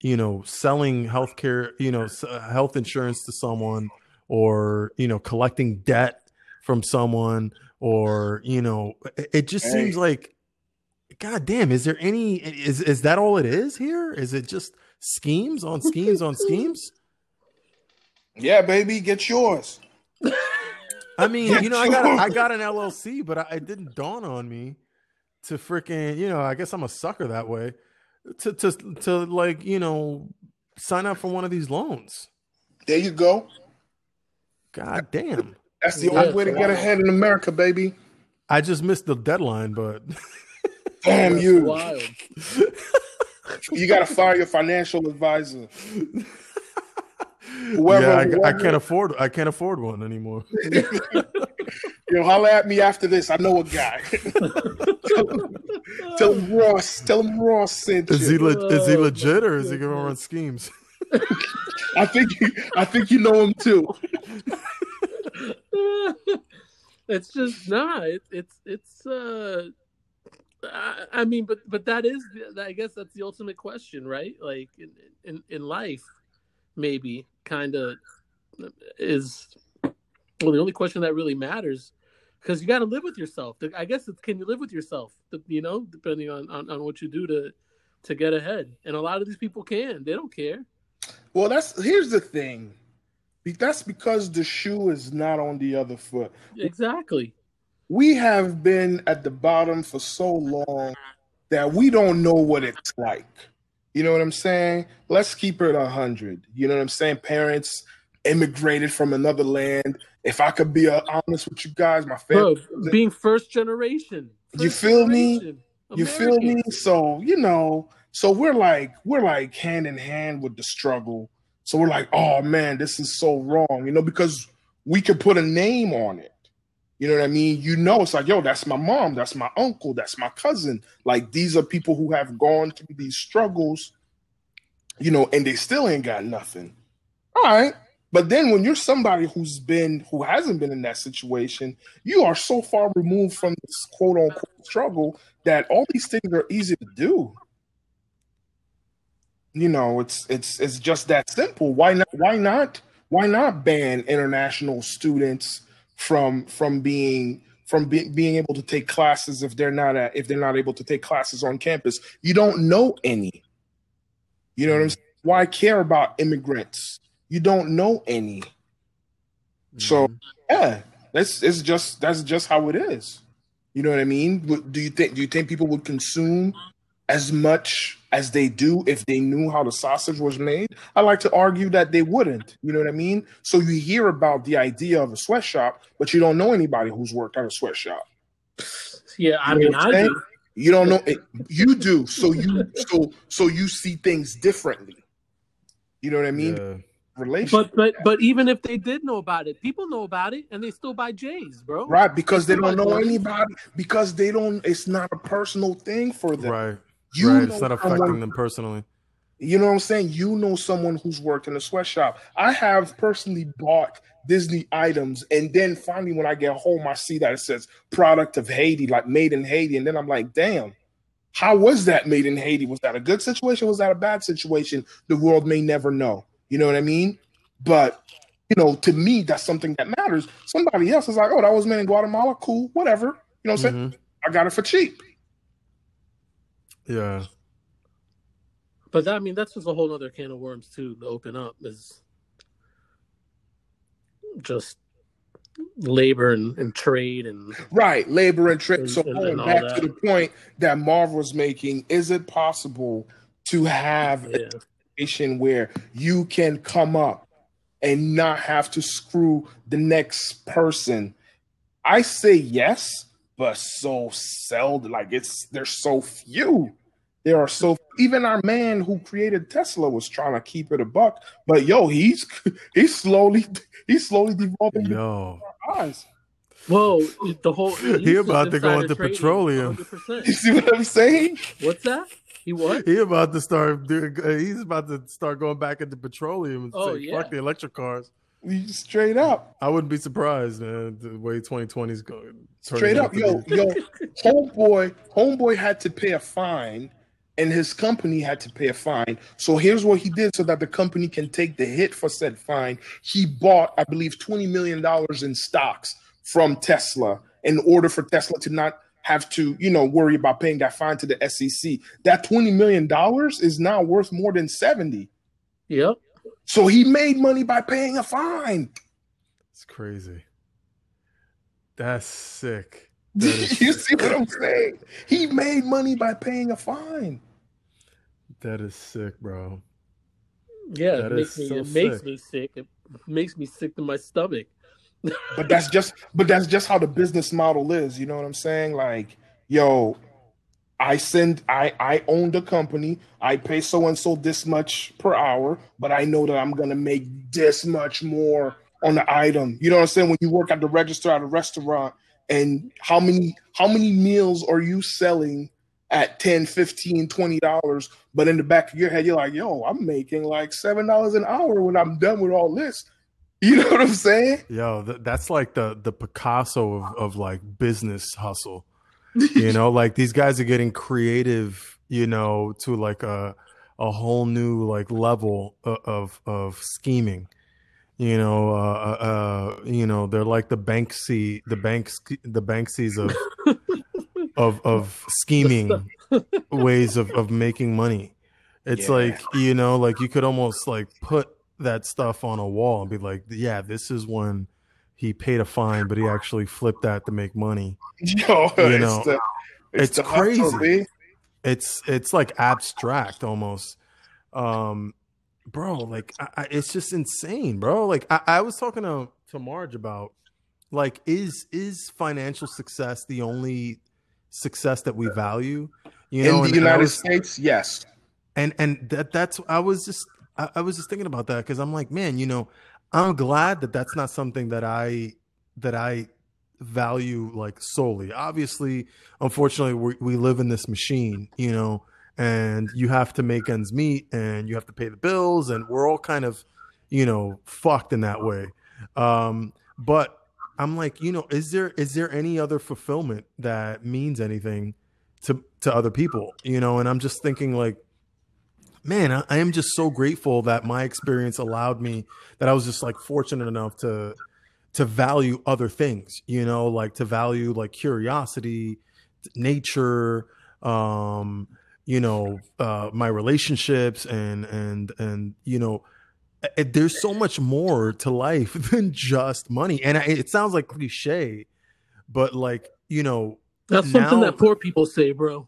you know, selling healthcare, you know, health insurance to someone, or, you know, collecting debt from someone. Or, you know, it just hey. seems like, God damn, is there any, is, is that all it is here? Is it just schemes on schemes on schemes? Yeah, baby, get yours. I mean, get you know, yours. I got, I got an L L C, but I, it didn't dawn on me to freaking, you know, I guess I'm a sucker that way to, to, to like, you know, sign up for one of these loans. There you go. God damn. That's the only yeah, way to get ahead in America, baby. I just missed the deadline, but damn you! Wild. You gotta fire your financial advisor. Whoever, yeah, I, whoever. I can't afford. I can't afford one anymore. Yo, holler at me after this. I know a guy. tell, him, tell him Ross. Tell him Ross sent you. Is he le- is he legit or is he gonna run schemes? I think. He, I think you know him too. It's just nah. It, it's it's. Uh, I, I mean, but but that is. I guess that's the ultimate question, right? Like in in, in life, maybe kind of is, well, the only question that really matters, because you got to live with yourself. I guess it's, can you live with yourself, you know, depending on, on, on what you do to, to get ahead. And a lot of these people can, they don't care. Well, that's, here's the thing. That's because the shoe is not on the other foot. Exactly. We have been at the bottom for so long that we don't know what it's like. You know what I'm saying? Let's keep it one hundred. You know what I'm saying? Parents immigrated from another land. If I could be uh, honest with you guys, my family. Bro, being first generation. First you feel generation. me? You American. feel me? So, you know, so we're like, we're like hand in hand with the struggle. So we're like, oh, man, this is so wrong, you know, because we could put a name on it. You know what I mean? You know, it's like, yo, that's my mom. That's my uncle. That's my cousin. Like, these are people who have gone through these struggles, you know, and they still ain't got nothing. All right. But then when you're somebody who's been, who hasn't been in that situation, you are so far removed from this quote unquote struggle that all these things are easy to do. You know, it's, it's, it's just that simple. Why not? Why not? Why not ban international students from from being from be, being able to take classes if they're not at, if they're not able to take classes on campus? You don't know any. You know what I'm saying? Why care about immigrants? You don't know any. Mm-hmm. So yeah, that's it's just that's just how it is. You know what I mean? Do you think do you think people would consume as much as they do if they knew how the sausage was made? I like to argue that they wouldn't. You know what I mean? So you hear about the idea of a sweatshop, but you don't know anybody who's worked at a sweatshop. Yeah, I you mean, I do. You don't know. It, you do. So you so so you see things differently. You know what I mean? Yeah. But but but even if they did know about it, people know about it and they still buy J's, bro. Right, because they, they don't know J's. anybody, because they don't. It's not a personal thing for them. Right. You right, it's not affecting someone, them personally. You know what I'm saying? You know someone who's worked in a sweatshop. I have personally bought Disney items, and then finally when I get home, I see that it says product of Haiti, like made in Haiti, and then I'm like, damn, how was that made in Haiti? Was that a good situation? Was that a bad situation? The world may never know. You know what I mean? But, you know, to me, that's something that matters. Somebody else is like, oh, that was made in Guatemala, cool, whatever. You know what I'm mm-hmm. saying? I got it for cheap. Yeah, but that, I mean, that's just a whole other can of worms too to open up, is just labor and, and trade and right labor and trade. And, so going back that. to the point that Marv was making, is it possible to have yeah. a situation where you can come up and not have to screw the next person? I say yes, but so seldom. Like it's there's so few. There are so even our man who created Tesla was trying to keep it a buck, but yo, he's he's slowly he's slowly devolving yo. our eyes. Whoa, the whole he about to go into petroleum. one hundred percent You see what I'm saying? What's that? He what? He about to start. He's about to start going back into petroleum and oh, say, yeah. fuck the electric cars. Straight up, I wouldn't be surprised, man. The way twenty twenty is going. Straight up, yo, yo, homeboy, homeboy had to pay a fine, and his company had to pay a fine. So here's what he did, so that the company can take the hit for said fine. He bought, I believe, twenty million dollars in stocks from Tesla in order for Tesla to not have to, you know, worry about paying that fine to the S E C. That twenty million dollars is now worth more than seventy. Yep. So he made money by paying a fine. It's crazy. That's sick. That you sick. See what I'm saying? He made money by paying a fine. That is sick, bro. Yeah, that it, makes me, so it makes me sick. It makes me sick to my stomach. But that's just but that's just how the business model is, you know what I'm saying? Like, yo, I send I, I own the company, I pay so and so this much per hour, but I know that I'm gonna make this much more on the item. You know what I'm saying? When you work at the register at a restaurant, and how many how many meals are you selling at ten, fifteen, twenty dollars, but in the back of your head, you're like, yo, I'm making like seven dollars an hour when I'm done with all this. You know what I'm saying? Yo, th- that's like the the Picasso of, of like business hustle. You know, like these guys are getting creative, you know, to like a a whole new like level of of, of scheming. You know, uh, uh, you know, they're like the Banksy, the Banks, the Banksys of of of scheming ways of of making money. It's yeah. like, you know, like you could almost like put that stuff on a wall and be like, yeah, this is when he paid a fine, but he actually flipped that to make money. No, you it's know, the, it's, it's crazy. Hustle, it's it's like abstract almost. Um, Bro, like I, I, it's just insane, bro. Like I, I was talking to to Marge about, like, is is financial success the only success that we value? You know, in the and, United and was, States, yes. And and that that's I was just I, I was just thinking about that because I'm like, man, you know, I'm glad that that's not something that I that I value like solely. Obviously, unfortunately, we we live in this machine, you know. And you have to make ends meet and you have to pay the bills and we're all kind of, you know, fucked in that way. Um, but I'm like, you know, is there, is there any other fulfillment that means anything to, to other people, you know? And I'm just thinking like, man, I, I am just so grateful that my experience allowed me that I was just like fortunate enough to, to value other things, you know, like to value like curiosity, nature, um, you know, uh, my relationships and, and, and, you know, it, there's so much more to life than just money. And I, it sounds like cliche, but like, you know, that's now, something that poor people say, bro.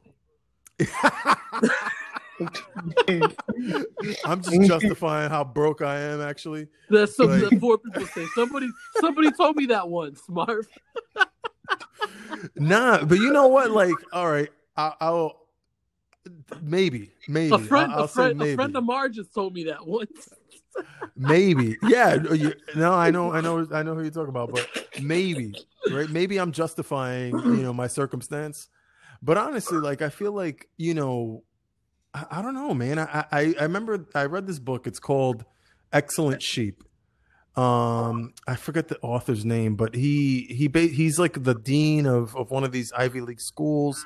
I'm just justifying how broke I am. Actually, that's something like, that poor people say. Somebody, somebody told me that once, Marv. Nah, but you know what? Like, all right, I, I'll, Maybe, maybe a friend, I'll a friend, maybe. A friend of Marge has told me that once. Maybe, yeah. You, no, I know, I know, I know who you're talking about, but maybe, right? Maybe I'm justifying, you know, my circumstance. But honestly, like I feel like, you know, I, I don't know, man. I, I I remember I read this book. It's called Excellent Sheep. Um, I forget the author's name, but he he he's like the dean of of one of these Ivy League schools.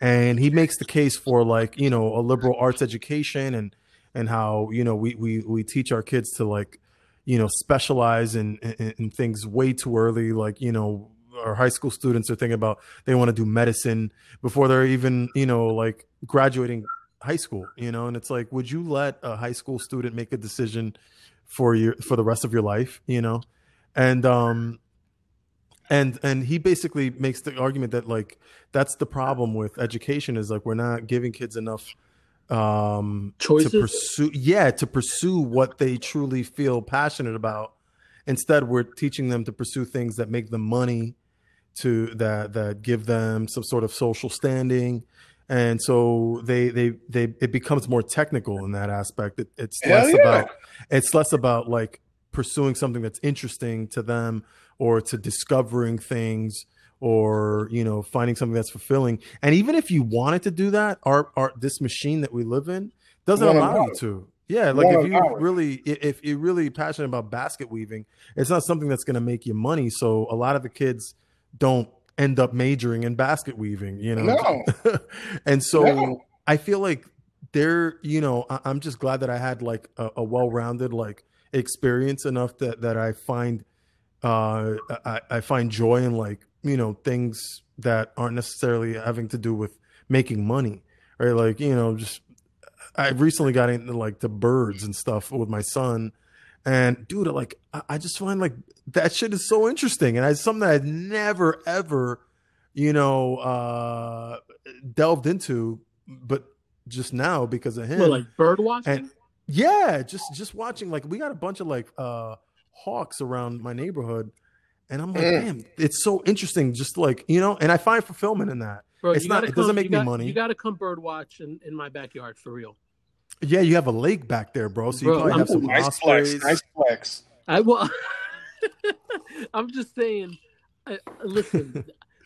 And he makes the case for like, you know, a liberal arts education and and how, you know, we we, we teach our kids to like, you know, specialize in, in, in things way too early. Like, you know, our high school students are thinking about they want to do medicine before they're even, you know, like graduating high school, you know. And it's like, would you let a high school student make a decision for your for the rest of your life, you know? And um And and he basically makes the argument that like that's the problem with education is like we're not giving kids enough um, choices to pursue, yeah, to pursue what they truly feel passionate about. Instead, we're teaching them to pursue things that make them money, to that that give them some sort of social standing, and so they they they it becomes more technical in that aspect. It, it's Hell less yeah. about it's less about like pursuing something that's interesting to them, or to discovering things, or, you know, finding something that's fulfilling. And even if you wanted to do that, our, our this machine that we live in doesn't One allow you to. Yeah, like One if you really, if you're really passionate about basket weaving, it's not something that's going to make you money. So a lot of the kids don't end up majoring in basket weaving, you know? No. And so no. I feel like they're, you know, I, I'm just glad that I had like a, a well-rounded like experience enough that, that I find Uh, I, I find joy in like, you know, things that aren't necessarily having to do with making money, right? Like, you know, just, I recently got into like the birds and stuff with my son, and dude, like, I, I just find like that shit is so interesting. And it's something that I'd never, ever, you know, uh, delved into, but just now because of him. Well, like bird watching? And yeah. Just, just watching, like we got a bunch of like, uh, hawks around my neighborhood, and I'm like, damn, it's so interesting, just like, you know, and I find fulfillment in that. Bro, it's not, it come, doesn't make me got, money. You gotta come bird watch in, in my backyard for real. Yeah, you have a lake back there, bro, so bro, you probably I'm, have some nice ospreys. Flex, nice flex. I well, I'm just saying, I, listen,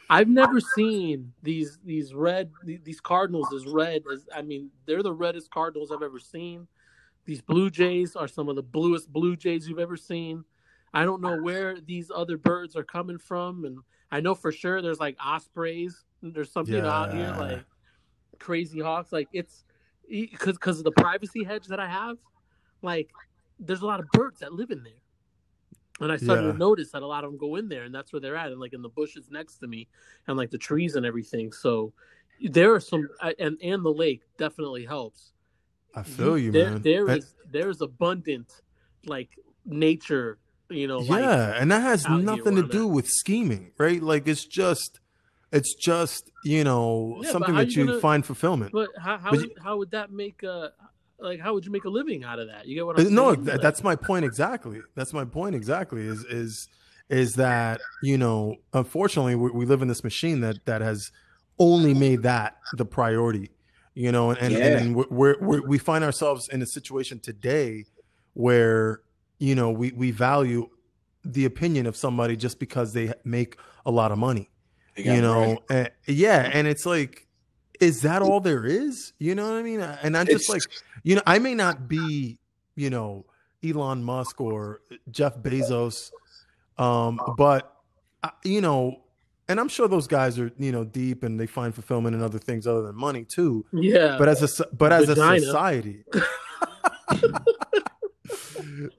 I've never seen these these red these cardinals as red as I mean, they're the reddest cardinals I've ever seen. These blue jays are some of the bluest blue jays you've ever seen. I don't know where these other birds are coming from. And I know for sure there's like ospreys. There's something yeah. out here, like crazy hawks. Like it's because because of the privacy hedge that I have, like there's a lot of birds that live in there. And I started yeah. to notice that a lot of them go in there, and that's where they're at, and like in the bushes next to me, and like the trees and everything. So there are some, and and the lake definitely helps. I feel you, there, man. There that... is there is abundant, like nature, you know. Yeah, and that has nothing to do that. with scheming, right? Like it's just, it's just you know yeah, something that you, you gonna, find fulfillment. But how how, but would, you... how would that make a? Like, how would you make a living out of that? You get what I'm no, saying? No, that's my point exactly. That's my point exactly is is is that, you know, unfortunately, we, we live in this machine that that has only made that the priority, you know, and, and, yeah. and, and we're, we're, we find ourselves in a situation today where, you know, we, we value the opinion of somebody just because they make a lot of money, you know? And, yeah, and it's like, is that all there is? You know what I mean? And I'm just it's, like, you know, I may not be, you know, Elon Musk or Jeff Bezos, um, but, I, you know, and I'm sure those guys are, you know, deep and they find fulfillment in other things other than money too. Yeah. But as a, but as vagina. a society,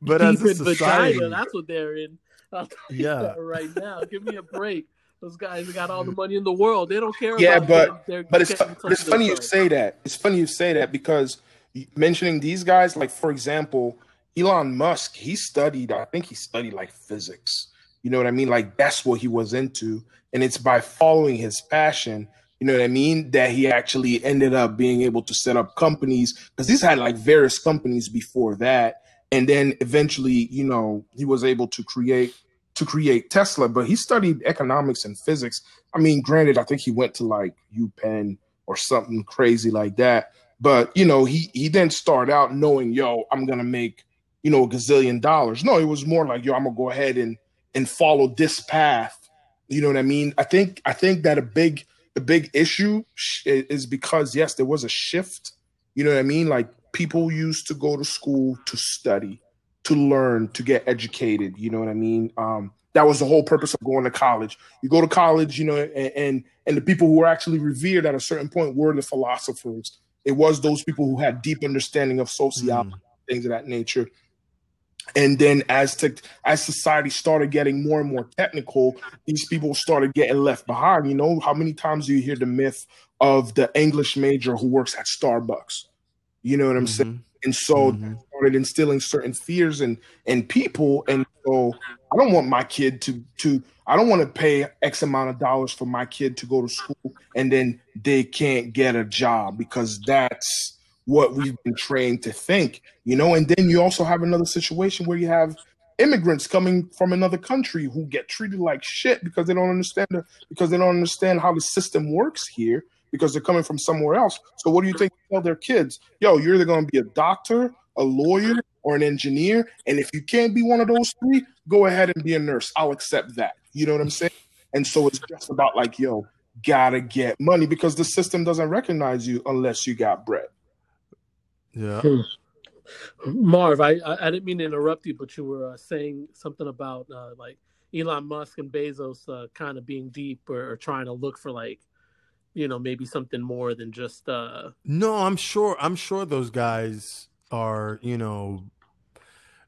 but deep as a society, vagina, that's what they're in. I'll tell you yeah. that right now. Give me a break. Those guys have got all the money in the world. They don't care. Yeah, about but but it's it's funny you say that. It's funny you say that because mentioning these guys, like for example, Elon Musk, he studied. I think he studied like physics. You know what I mean? Like that's what he was into, and it's by following his passion. You know what I mean? That he actually ended up being able to set up companies because he's had like various companies before that, and then eventually, you know, he was able to create. to create Tesla, but he studied economics and physics. I mean, granted, I think he went to like UPenn or something crazy like that. But, you know, he, he didn't start out knowing, yo, I'm going to make, you know, a gazillion dollars. No, it was more like, yo, I'm going to go ahead and, and follow this path. You know what I mean? I think, I think that a big, a big issue is because yes, there was a shift. You know what I mean? Like people used to go to school to study, to learn, to get educated. You know what I mean? Um, that was the whole purpose of going to college. You go to college, you know, and, and and the people who were actually revered at a certain point were the philosophers. It was those people who had deep understanding of sociology, mm. things of that nature. And then as to, as society started getting more and more technical, these people started getting left behind. You know, how many times do you hear the myth of the English major who works at Starbucks? You know what I'm mm-hmm. saying? And so mm-hmm. they started instilling certain fears in, in people. And so I don't want my kid to, to I don't want to pay X amount of dollars for my kid to go to school and then they can't get a job because that's what we've been trained to think, you know. And then you also have another situation where you have immigrants coming from another country who get treated like shit because they don't understand the, because they don't understand how the system works here. Because they're coming from somewhere else. So what do you think they tell their kids? Yo, you're either going to be a doctor, a lawyer, or an engineer. And if you can't be one of those three, go ahead and be a nurse. I'll accept that. You know what I'm saying? And so it's just about like, yo, gotta get money because the system doesn't recognize you unless you got bread. Yeah. Hmm. Marv, I, I didn't mean to interrupt you, but you were uh, saying something about uh, like Elon Musk and Bezos uh, kind of being deep or, or trying to look for like, you know, maybe something more than just uh no i'm sure i'm sure those guys are you know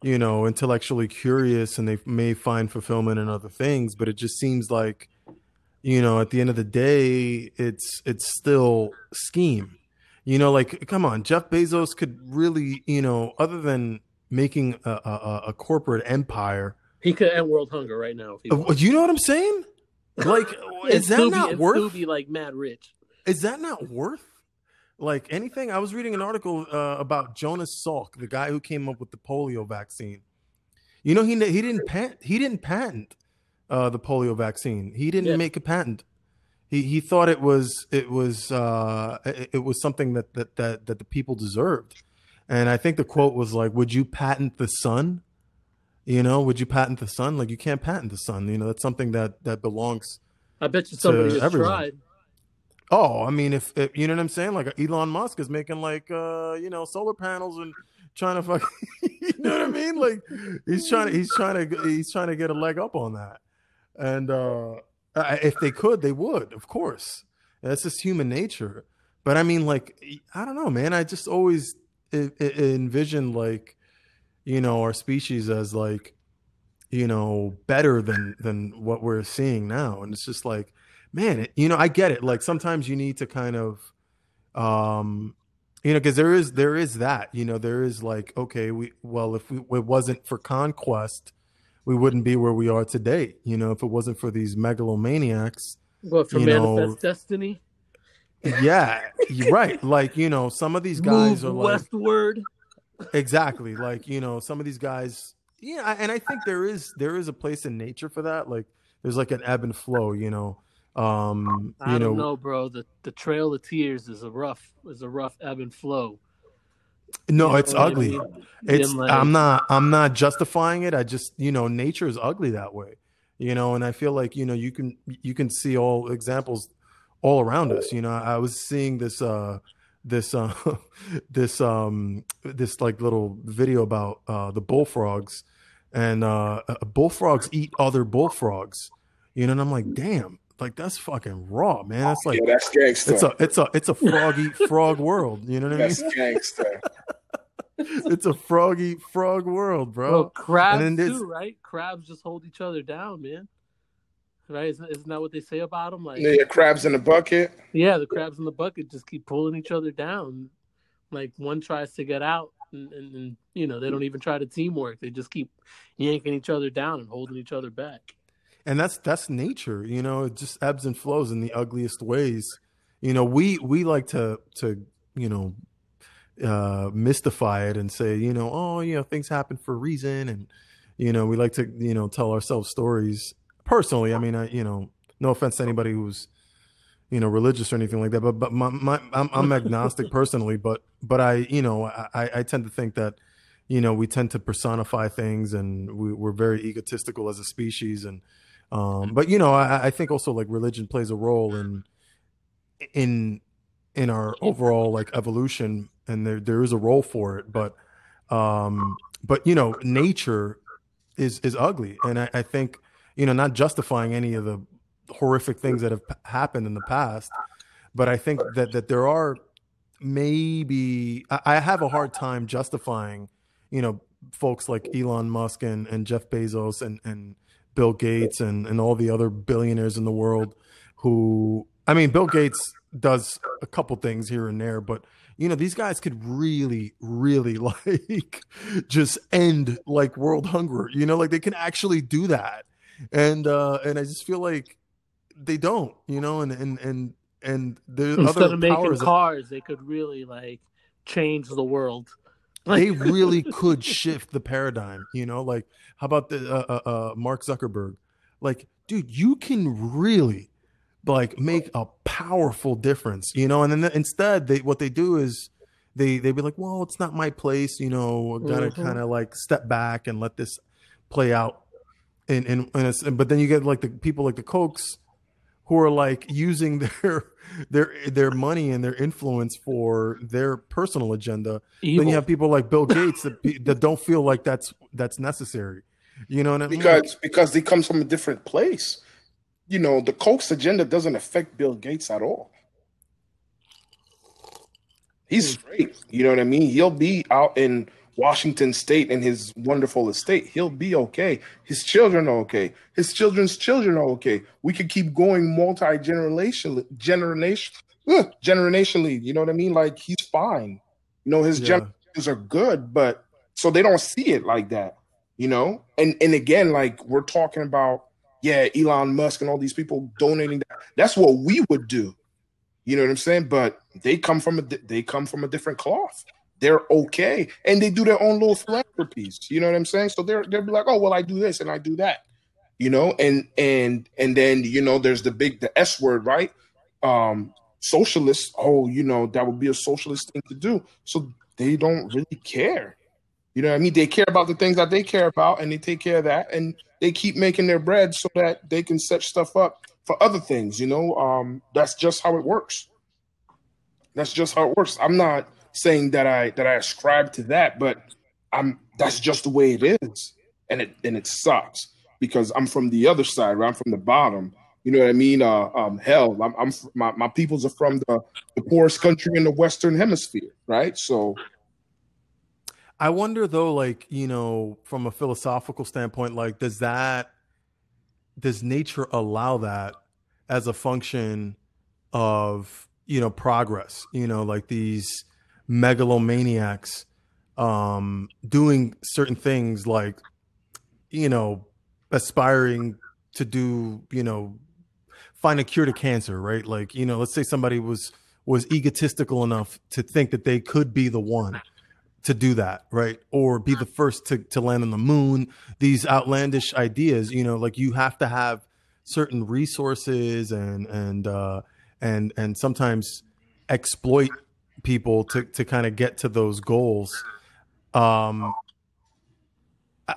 you know intellectually curious and they may find fulfillment in other things, but it just seems like, you know, at the end of the day, it's it's still scheme. You know, like, come on, Jeff Bezos could really, you know, other than making a a, a corporate empire, he could end world hunger right now if he wanted. You know what I'm saying? Like, is that Scooby, not worth? Scooby, like mad rich. Is that not worth like anything? I was reading an article uh, about Jonas Salk, the guy who came up with the polio vaccine. You know, he he didn't patent he didn't patent uh, the polio vaccine. He didn't yeah. make a patent. He he thought it was it was uh, it, it was something that, that that that the people deserved. And I think the quote was like, "Would you patent the sun?" You know, would you patent the sun? Like, you can't patent the sun. You know, that's something that, that belongs. I bet you somebody just everyone. tried. Oh, I mean, if, if you know what I'm saying, like Elon Musk is making like uh, you know, solar panels and trying to fuck. You know what I mean? Like he's trying to he's trying to he's trying to get a leg up on that. And uh, if they could, they would, of course. That's just human nature. But I mean, like, I don't know, man. I just always it, it envisioned, like, you know, our species as, like, you know, better than than what we're seeing now. And it's just like, man, it, you know, I get it. Like, sometimes you need to kind of, um, you know, because there is there is that, you know, there is like, okay, we well, if we, it wasn't for conquest, we wouldn't be where we are today. You know, if it wasn't for these megalomaniacs, well, for manifest destiny. Yeah, you're right. Like, you know, some of these guys Move are like westward. Exactly. Like, you know, some of these guys. Yeah. And I think there is there is a place in nature for that. Like, there's like an ebb and flow, you know. Um, you I don't know, know, bro. The the Trail of Tears is a rough is a rough ebb and flow. No, you it's ugly. I mean? It's like, I'm not I'm not justifying it. I just, you know, nature is ugly that way, you know. And I feel like, you know, you can you can see all examples all around us. You know, I was seeing this uh this uh this um this like little video about uh the bullfrogs, and uh bullfrogs eat other bullfrogs, you know. And I'm like, damn, like, that's fucking raw, man. That's like, yeah, that's gangster. It's a it's a it's a froggy frog world, you know what that's I mean? That's gangster. It's a froggy frog world, bro. Well, crabs and too, right? Crabs just hold each other down, man. Right? Isn't, isn't that what they say about them? Like, yeah, crabs in the bucket. Yeah, the crabs in the bucket just keep pulling each other down. Like, one tries to get out, and, and, and you know, they don't even try to teamwork. They just keep yanking each other down and holding each other back. And that's that's nature, you know. It just ebbs and flows in the ugliest ways. You know, we we like to to you know uh, mystify it and say, you know, oh, you know, things happen for a reason, and you know, we like to you know tell ourselves stories. Personally, I mean, I, you know, no offense to anybody who's, you know, religious or anything like that, but but my, my I'm, I'm agnostic personally, but but I, you know, I, I tend to think that, you know, we tend to personify things, and we, we're very egotistical as a species, and um, but you know, I, I think also like religion plays a role in in in our overall like evolution, and there there is a role for it, but um, but you know, nature is is ugly, and I, I think. You know, not justifying any of the horrific things that have p- happened in the past, but I think that that there are maybe I, I have a hard time justifying, you know, folks like Elon Musk and, and Jeff Bezos and, and Bill Gates and, and all the other billionaires in the world who, I mean, Bill Gates does a couple things here and there, but you know, these guys could really, really like just end like world hunger, you know, like they can actually do that. And uh, and I just feel like they don't, you know, and and and and there's instead other of making cars, that, they could really like change the world. Like, they really could shift the paradigm, you know. Like, how about the uh, uh, Mark Zuckerberg? Like, dude, you can really like make a powerful difference, you know. And then the, instead, they what they do is they they be like, well, it's not my place, you know. Gotta mm-hmm. kind of like step back and let this play out. And, and, and it's, but then you get like the people like the Kochs who are like using their, their, their money and their influence for their personal agenda. Evil. Then you have people like Bill Gates that, that don't feel like that's, that's necessary, you know, and because, like, because they come from a different place, you know, the Kochs agenda doesn't affect Bill Gates at all. He's straight. You know what I mean? He'll be out in Washington State and his wonderful estate. He'll be okay. His children are okay. His children's children are okay. We could keep going multi-generationally, generation, ugh, generationally. You know what I mean? Like, he's fine. You know, his yeah. generations are good, but so they don't see it like that, you know? And and again, like, we're talking about, yeah, Elon Musk and all these people donating that. That's what we would do. You know what I'm saying? But they come from a, they come from a different cloth. They're okay, and they do their own little philanthropies. You know what I'm saying? So they're they'll be like, oh well, I do this and I do that, you know. And and and then you know, there's the big the S word, right? Um, socialists. Oh, you know, that would be a socialist thing to do. So they don't really care. You know what I mean? They care about the things that they care about, and they take care of that, and they keep making their bread so that they can set stuff up for other things. You know, um, that's just how it works. That's just how it works. I'm not saying that I that I ascribe to that, but I'm that's just the way it is, and it and it sucks because I'm from the other side, right? I'm from the bottom, you You know what I mean? Uh, um, hell, I'm, I'm my, my peoples are from the, the poorest country in the Western Hemisphere, right? So I wonder though, like, you know, from a philosophical standpoint, like, does that, does nature allow that as a function of, you know, progress, you know, like these megalomaniacs um, doing certain things like, you know, aspiring to do, you know, find a cure to cancer, right? Like, you know, let's say somebody was, was egotistical enough to think that they could be the one to do that, right? Or be the first to, to land on the moon, these outlandish ideas, you know, like you have to have certain resources and, and, uh, and, and sometimes exploit people to, to kind of get to those goals. Um,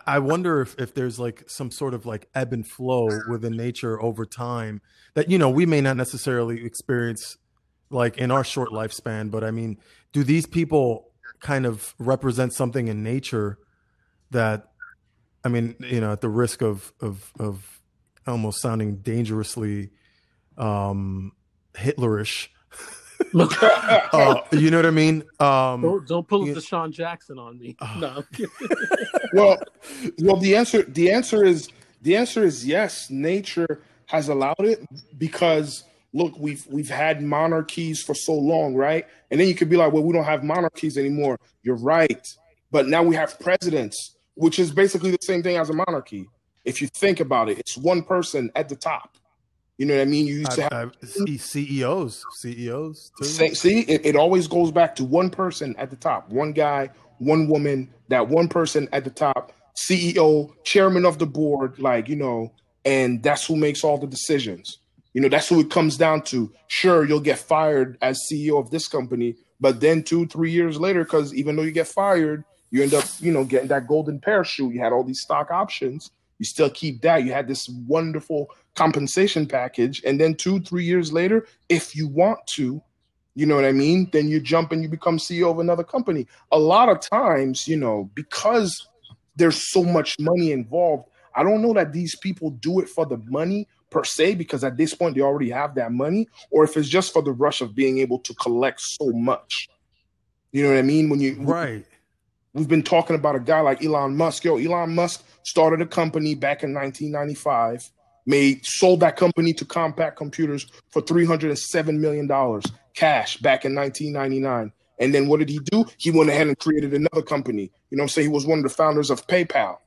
I wonder if, if there's like some sort of like ebb and flow within nature over time that, you know, we may not necessarily experience like in our short lifespan, but I mean, do these people kind of represent something in nature that, I mean, you know, at the risk of, of, of almost sounding dangerously um, Hitlerish, look, uh, you know what I mean? Um, don't, don't pull a Deshaun Jackson on me. Uh, no. well, well, the answer, the answer is, the answer is yes. Nature has allowed it because look, we've we've had monarchies for so long, right? And then you could be like, well, we don't have monarchies anymore. You're right, but now we have presidents, which is basically the same thing as a monarchy. If you think about it, it's one person at the top. You know what I mean? You used to have I've, I've, C E Os, C E Os. Too. See, it, it always goes back to one person at the top, one guy, one woman, that one person at the top, C E O, chairman of the board, like, you know, and that's who makes all the decisions. You know, that's who it comes down to. Sure, you'll get fired as C E O of this company, but then two, three years later, because even though you get fired, you end up, you know, getting that golden parachute. You had all these stock options. You still keep that. You had this wonderful compensation package. And then two, three years later, if you want to, you know what I mean? Then you jump and you become C E O of another company. A lot of times, you know, because there's so much money involved, I don't know that these people do it for the money per se, because at this point they already have that money, or if it's just for the rush of being able to collect so much. You know what I mean? When you right. We've been talking about a guy like Elon Musk. Yo, Elon Musk started a company back in nineteen ninety-five, made sold that company to Compaq Computers for three hundred seven million dollars cash back in nineteen ninety-nine. And then what did he do? He went ahead and created another company. You know what I'm saying? He was one of the founders of PayPal,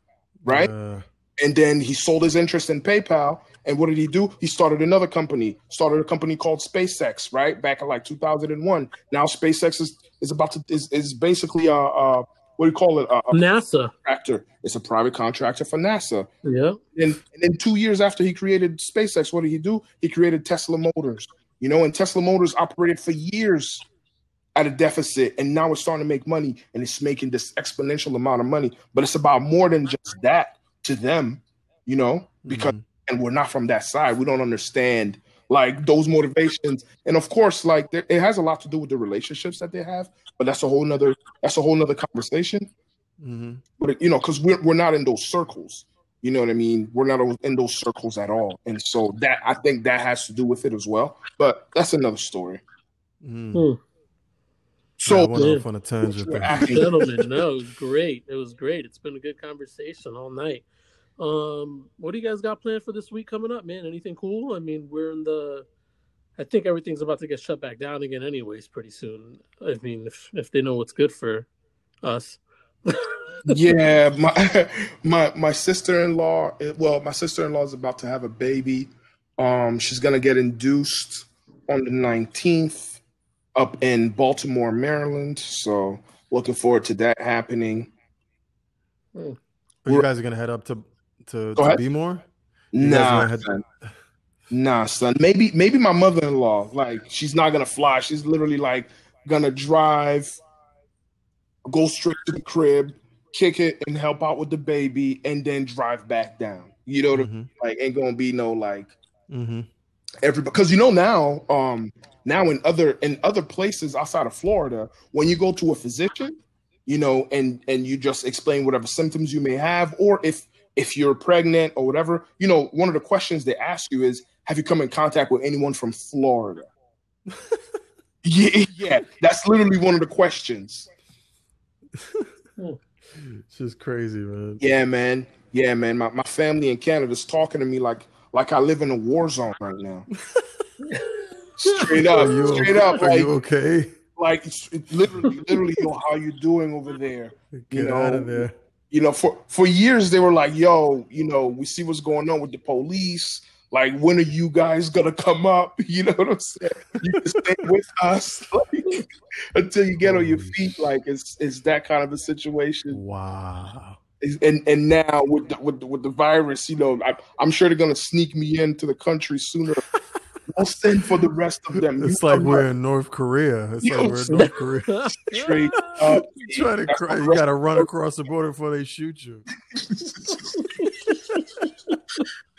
right? Uh... And then he sold his interest in PayPal. And what did he do? He started another company, started a company called SpaceX, right? Back in like two thousand one. Now SpaceX is, is about to, is, is basically a, a what do you call it? A, a NASA. Contractor. It's a private contractor for NASA. Yeah. And, and then two years after he created SpaceX, what did he do? He created Tesla Motors, you know, and Tesla Motors operated for years at a deficit. And now it's starting to make money, and it's making this exponential amount of money. But it's about more than just that to them, you know, because, mm-hmm. and we're not from that side. We don't understand like those motivations. And of course, like there, it has a lot to do with the relationships that they have, but that's a whole nother, that's a whole nother conversation. Mm-hmm. But you know, cause we're, we're not in those circles, you know what I mean? We're not in those circles at all. And so that, I think that has to do with it as well, but that's another story. Mm. So yeah, I off on a tangent. Gentlemen, no, it was great. It was great. It's been a good conversation all night. Um, what do you guys got planned for this week coming up, man? Anything cool? I mean, we're in the, I think everything's about to get shut back down again anyways pretty soon. I mean, if if they know what's good for us. Yeah, my my my sister-in-law, well, my sister-in-law is about to have a baby. Um, she's going to get induced on the nineteenth up in Baltimore, Maryland. So looking forward to that happening. Hmm. You guys are going to head up to To, to be more? You nah, had... son. nah, son. Maybe, maybe my mother-in-law. Like, she's not gonna fly. She's literally like gonna drive, go straight to the crib, kick it, and help out with the baby, and then drive back down. You know, mm-hmm. the, like ain't gonna be no like mm-hmm. everybody. Because you know now, um, now in other in other places outside of Florida, when you go to a physician, you know, and and you just explain whatever symptoms you may have, or if If you're pregnant or whatever, you know, one of the questions they ask you is, have you come in contact with anyone from Florida? yeah, yeah, that's literally one of the questions. It's just crazy, man. Yeah, man. Yeah, man. My my family in Canada is talking to me like like I live in a war zone right now. Straight up, you, straight up. Are like, you okay? Like it's, it's literally, literally, yo, how you doing over there? Get you know, out of there. You know, for for years they were like, yo, you know, we see what's going on with the police. Like, when are you guys gonna come up? You know what I'm saying? You can stay with us like, until you get Holy on your feet. Like, it's it's that kind of a situation. Wow. And and now with the, with the, with the virus, you know, I, I'm sure they're gonna sneak me into the country sooner. I'll send for the rest of them. It's you like we're right. in North Korea. It's yo, like we're in North Korea. Straight up. You try to cry. You gotta run across the border before they shoot you.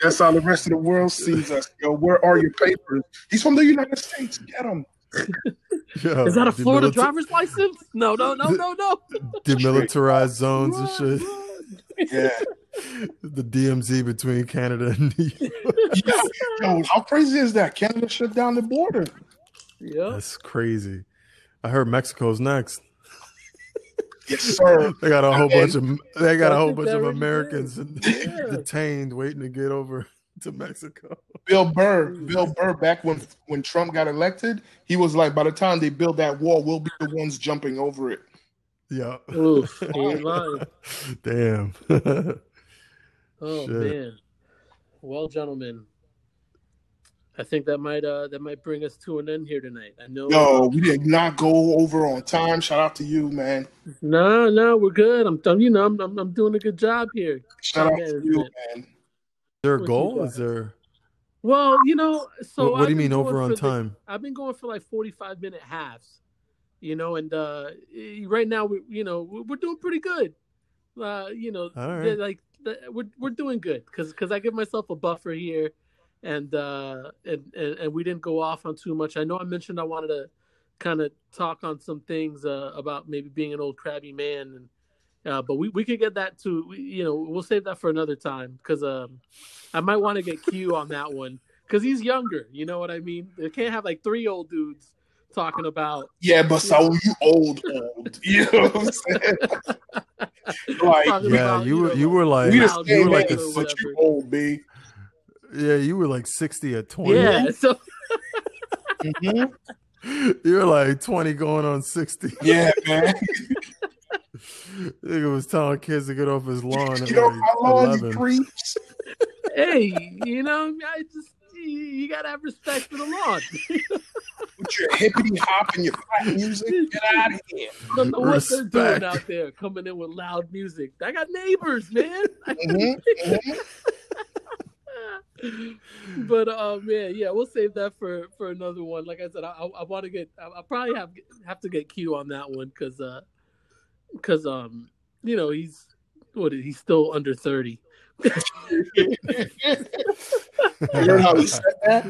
That's how the rest of the world sees us. Yo, where are your papers? He's from the United States. Get him. Yo, is that a Florida driver's license? No, no, no, no, no. Demilitarized zones and shit. Yeah. The D M Z between Canada and the U S. Yo, yo, how crazy is that? Canada shut down the border. Yeah, that's crazy. I heard Mexico's next. Yes, sir. They got a whole and bunch of they got a whole bunch of Americans yeah. detained, waiting to get over to Mexico. Bill Burr, Bill Burr, back when when Trump got elected, he was like, by the time they build that wall, we'll be the ones jumping over it. Yeah. Oof, damn. Oh shit. Man. Well, gentlemen, I think that might uh that might bring us to an end here tonight. I know No, we did not go over on time. Shout out to you, man. No, no, we're good. I'm you know, I'm I'm, I'm doing a good job here. Shout out to you, man. Is there a goal? Is there Well, you know, so what do you mean over on time? I've been going for like forty-five minute halves. You know, and uh, right now we you know, we're doing pretty good. Uh, you know, right. like We're we're doing good because because I give myself a buffer here, and uh and, and and we didn't go off on too much. I know I mentioned I wanted to kind of talk on some things uh, about maybe being an old crabby man, and uh, but we, we could get that to we, you know we'll save that for another time because um I might want to get Q on that one because he's younger. You know what I mean? They can't have like three old dudes talking about yeah, but Saul, you old old. You know what I'm saying? Like, yeah, about, you, you were know, you were like we just you were like a sixty old B. Yeah, you were like sixty at twenty. Yeah, so mm-hmm. You're like twenty going on sixty. Yeah, man. Nigga was telling kids to get off his lawn. Get off my lawn, you creeps. Hey, you know, I just you gotta have respect for the lawn. With your hippity hop and your black music, get out of here. I don't know what they're doing out there, coming in with loud music. I got neighbors, man. Mm-hmm, mm-hmm. But um, yeah, yeah, we'll save that for, for another one. Like I said, I, I, I want to get. I, I probably have have to get Q on that one because uh, because um, you know, he's what is, he's still under thirty. You heard how he said that?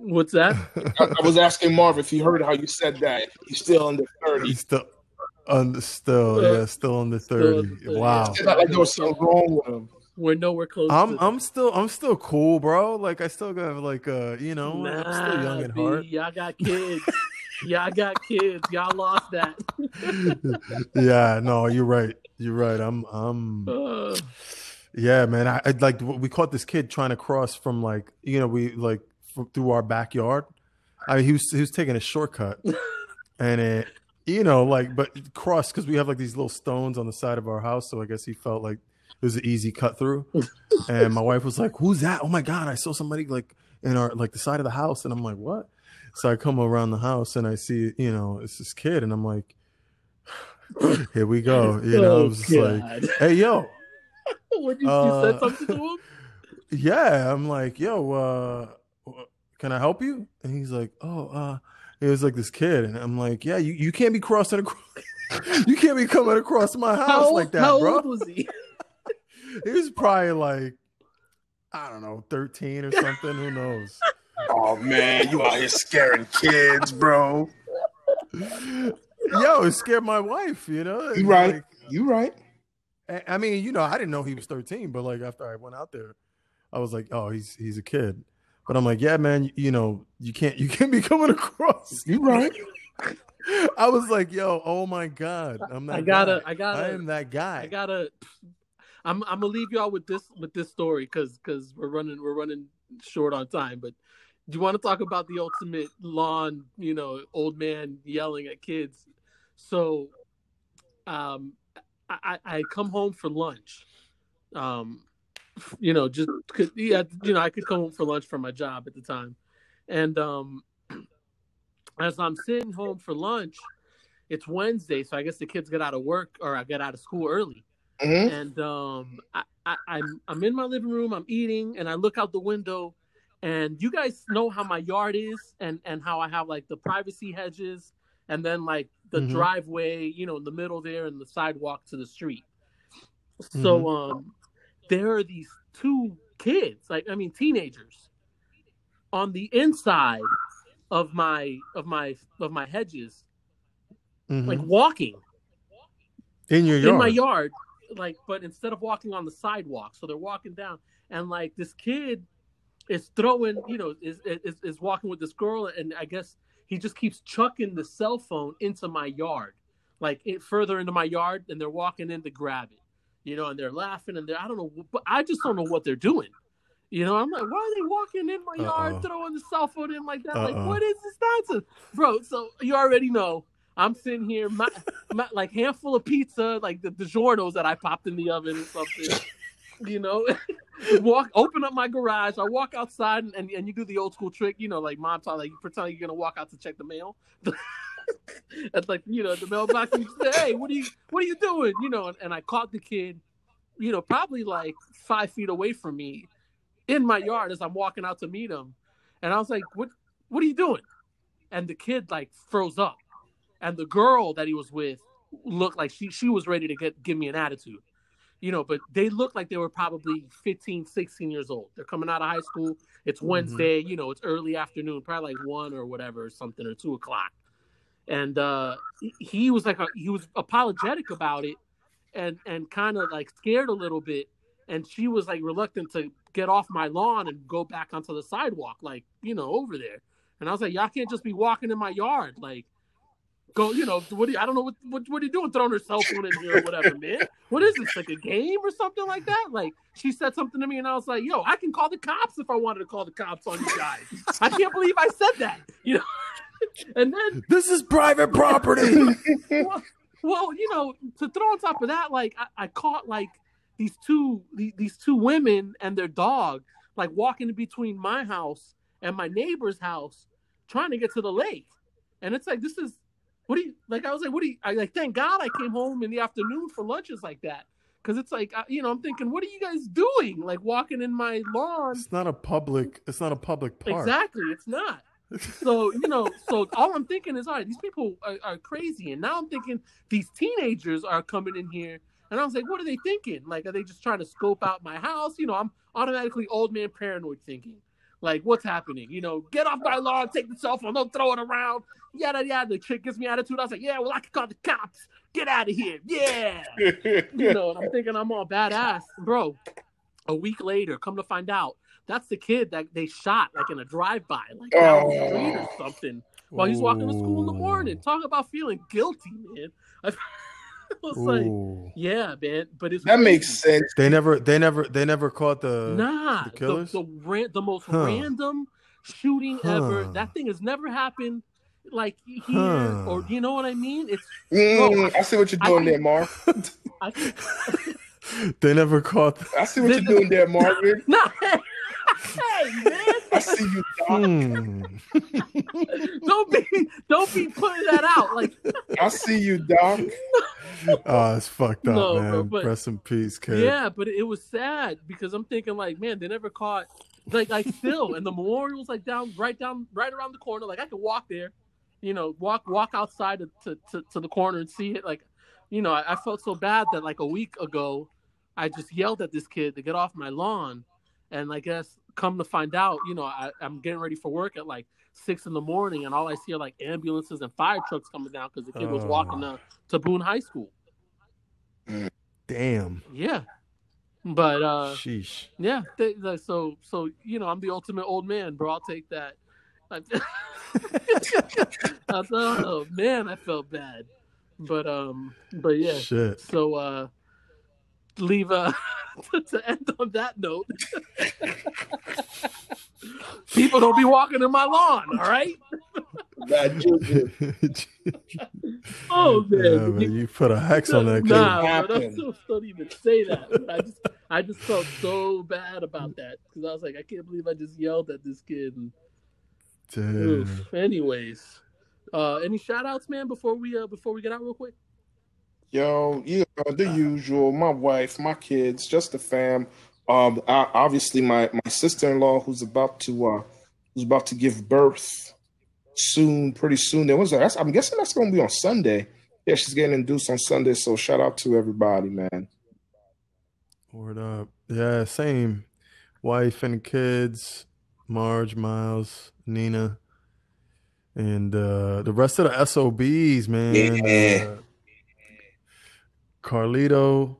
What's that? I, I was asking Marv if he heard how you said that. He's still under thirty. He's still under, still, yeah, still under thirty. Still, wow. It's not like there was something wrong with him. We're nowhere close. I'm, to I'm still, I'm still cool, bro. Like I still got like, uh, you know, nah, I'm still young at heart. Y'all got kids. Y'all got kids. Y'all lost that. Yeah, no, you're right. You're right. I'm, I'm. Uh, yeah, man. I, I like we caught this kid trying to cross from like, you know, we like. through our backyard. I mean, he was he was taking a shortcut and it, you know, like, but crossed because we have like these little stones on the side of our house. So I guess he felt like it was an easy cut through. And my wife was like, who's that? Oh my God, I saw somebody like in our, like the side of the house. And I'm like, what? So I come around the house and I see, you know, it's this kid and I'm like, here we go. You know, oh, I was just like, hey, yo. What, you, uh, you said something to him? Yeah. I'm like, yo, uh, can I help you? And he's like, oh, uh, it was like this kid. And I'm like, yeah, you, you can't be crossing across. You can't be coming across my house how, like that, how bro. How old was he? He was probably like, I don't know, thirteen or something. Who knows? Oh, man, you out here scaring kids, bro. Yo, it scared my wife, you know? You right. Like, you right. I mean, you know, I didn't know he was thirteen, but like after I went out there, I was like, oh, he's he's a kid. But I'm like, yeah, man, you, you know, you can't, you can't be coming across. You right. I was like, yo, oh my God, I'm that. I gotta, guy. I gotta, I am that guy. I gotta. I'm, I'm gonna leave y'all with this, with this story, because, because we're running, we're running short on time. But do you want to talk about the ultimate lawn, you know, old man yelling at kids? So, um, I, I come home for lunch. Um, you know, just cause, yeah, you know, I could come home for lunch from my job at the time, and um. As I'm sitting home for lunch, it's Wednesday, so I guess the kids get out of work or I get out of school early. Mm-hmm. And um, I, I, I'm I'm in my living room, I'm eating, and I look out the window. And you guys know how my yard is, and, and how I have like the privacy hedges, and then like the mm-hmm. driveway, you know, in the middle there, and the sidewalk to the street. Mm-hmm. So um, there are these two kids, like I mean teenagers, on the inside of my of my of my hedges, mm-hmm. like walking in your yard in my yard, like, but instead of walking on the sidewalk, so they're walking down, and like this kid is throwing, you know, is is, is walking with this girl, and I guess he just keeps chucking the cell phone into my yard, like it, further into my yard, and they're walking in to grab it, you know, and they're laughing, and they're I don't know, but I just don't know what they're doing. You know, I'm like, why are they walking in my Uh-oh. yard, throwing the cell phone in like that? Uh-oh. Like, what is this nonsense? Bro, so you already know. I'm sitting here, my, my like handful of pizza, like the DiGiorno's that I popped in the oven or something, you know, walk, open up my garage. I walk outside, and, and, and you do the old school trick, you know, like mom taught, like you pretend you're going to walk out to check the mail. That's like, you know, the mailbox, you say, hey, what are you, what are you doing? You know, and, and I caught the kid, you know, probably like five feet away from me, in my yard as I'm walking out to meet him. And I was like, what what are you doing? And the kid like froze up. And the girl that he was with looked like she she was ready to get give me an attitude. You know, but they looked like they were probably fifteen, sixteen years old. They're coming out of high school. It's Wednesday, mm-hmm. you know, it's early afternoon, probably like one or whatever or something, or two o'clock. And uh, he was like, a, he was apologetic about it and, and kind of like scared a little bit. And she was like reluctant to get off my lawn and go back onto the sidewalk, like, you know, over there. And I was like, y'all can't just be walking in my yard. Like, go, you know, what do you, I don't know what, what what are you doing throwing her cell phone in here or whatever, man? What is this, like a game or something like that? Like, she said something to me and I was like, yo, I can call the cops if I wanted to call the cops on you guys. I can't believe I said that, you know? And then. This is private property. well, well, you know, to throw on top of that, like, I, I caught, like, These two these two women and their dog, like walking in between my house and my neighbor's house, trying to get to the lake. And it's like, this is, what do you, like I was like, what do you, I like, thank God I came home in the afternoon for lunches like that. Because it's like, you know, I'm thinking, what are you guys doing? Like walking in my lawn. It's not a public, it's not a public park. Exactly, it's not. So, you know, so all I'm thinking is, all right, these people are, are crazy. And now I'm thinking these teenagers are coming in here. And I was like, what are they thinking? Like, are they just trying to scope out my house? You know, I'm automatically old man paranoid thinking. Like, what's happening? You know, get off my lawn, take the cell phone, don't throw it around. Yada, yada. The chick gives me attitude. I was like, yeah, well, I can call the cops. Get out of here. Yeah. You know, and I'm thinking I'm all badass. Bro, a week later, come to find out, that's the kid that they shot, like, in a drive-by. Like, down the street or something. While he's walking to school in the morning. Talk about feeling guilty, man. I've... I was Ooh. like, yeah, man, but it's that crazy. Makes sense. They never, they never, they never caught the nah, the killers. The the, ran, the most huh. random shooting huh. ever. That thing has never happened, like here huh. or you know what I mean. It's mm, bro, I see what you're doing I, there, Mark. I, I, they never caught. The, I see what they, you're doing there, Marvin. Nah, nah, hey, man. I see you. Hmm. don't be, don't be putting that out. Like, I see you, Doc. Oh, it's fucked up, no, man. Bro, but, rest in peace, kid. Yeah, but it was sad because I'm thinking, like, man, they never caught, like, like still, and the memorial was like down, right down, right around the corner. Like, I could walk there, you know, walk, walk outside to to, to, to the corner and see it. Like, you know, I, I felt so bad that like a week ago, I just yelled at this kid to get off my lawn, and I guess. Come to find out, you know, I, I'm getting ready for work at like six in the morning, and all I see are like ambulances and fire trucks coming down because the kid oh. was walking to, to Boone High School. Damn. Yeah. But uh, sheesh. Yeah. They, they, so so you know, I'm the ultimate old man, bro. I'll take that. I, I thought, oh man, I felt bad. But um, but yeah. Shit. So uh, leave uh to, to end on that note. People don't be walking in my lawn, all right? Oh man, yeah, man, you put a hex on that kid. Nah, bro, I still don't even say that. But I just, I just felt so bad about that because I was like, I can't believe I just yelled at this kid. And, oof. Anyways, uh, any shout outs, man? Before we, uh, before we get out, real quick. Yo, you know, the uh, usual. My wife, my kids, just the fam. Um, I, obviously my, my sister-in-law who's about to uh, who's about to give birth soon, pretty soon. There was a, that's, I'm guessing that's going to be on Sunday. Yeah, she's getting induced on Sunday. So shout out to everybody, man. Word up, yeah. Same, wife and kids, Marge, Miles, Nina, and uh, the rest of the S O Bs, man. Yeah. Uh, Carlito,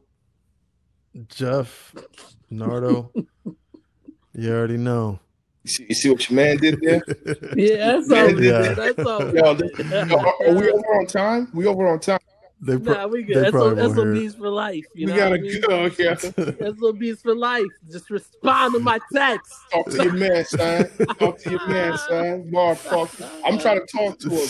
Jeff, Nardo. You already know. You see, you see what your man did there? Yeah, that's all we yeah. did. That's all we yo, did. Yo, are, are we over on time? We over on time. They pro- nah, we good. They probably S O Bs won't hear it. For life. You we know gotta go. Okay. S O Bs for life. Just respond to my text. Talk to your man, son. Talk to your man, son. Mark, talk. I'm trying to talk to him.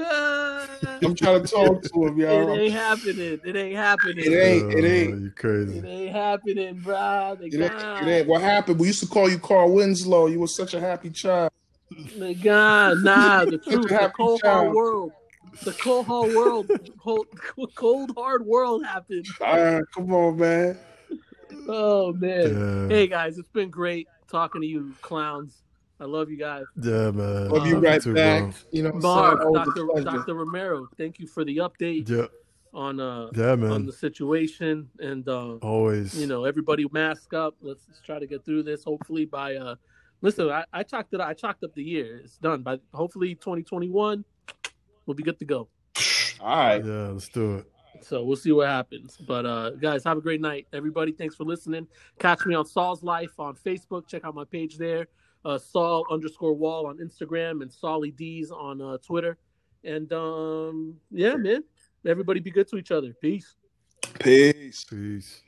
I'm trying to talk to him, y'all. It ain't happening. It ain't happening. It ain't. It ain't. Oh, you crazy. It ain't happening, bro. It ain't, it ain't. What happened? We used to call you Carl Winslow. You were such a happy child. My God, nah. The truth. The cold child. Hard world. The cold hard world. Cold, cold hard world happened. All right, come on, man. Oh man. Yeah. Hey guys, it's been great talking to you, clowns. I love you guys. Yeah, man. Love um, you right too, back. Bro. You know, Barb, Doctor Doctor Romero, thank you for the update yeah. on uh yeah, man. on the situation and uh, always. You know, everybody mask up. Let's, let's try to get through this. Hopefully by uh, listen, I, I chalked it. I chalked up the year. It's done. By hopefully twenty twenty-one, we'll be good to go. All right. Yeah, let's do it. So we'll see what happens. But uh, guys, have a great night, everybody. Thanks for listening. Catch me on Saul's Life on Facebook. Check out my page there. Uh, Saul underscore Wall on Instagram and Solly D's on uh, Twitter. And um, yeah, man, everybody be good to each other. Peace. Peace. Peace.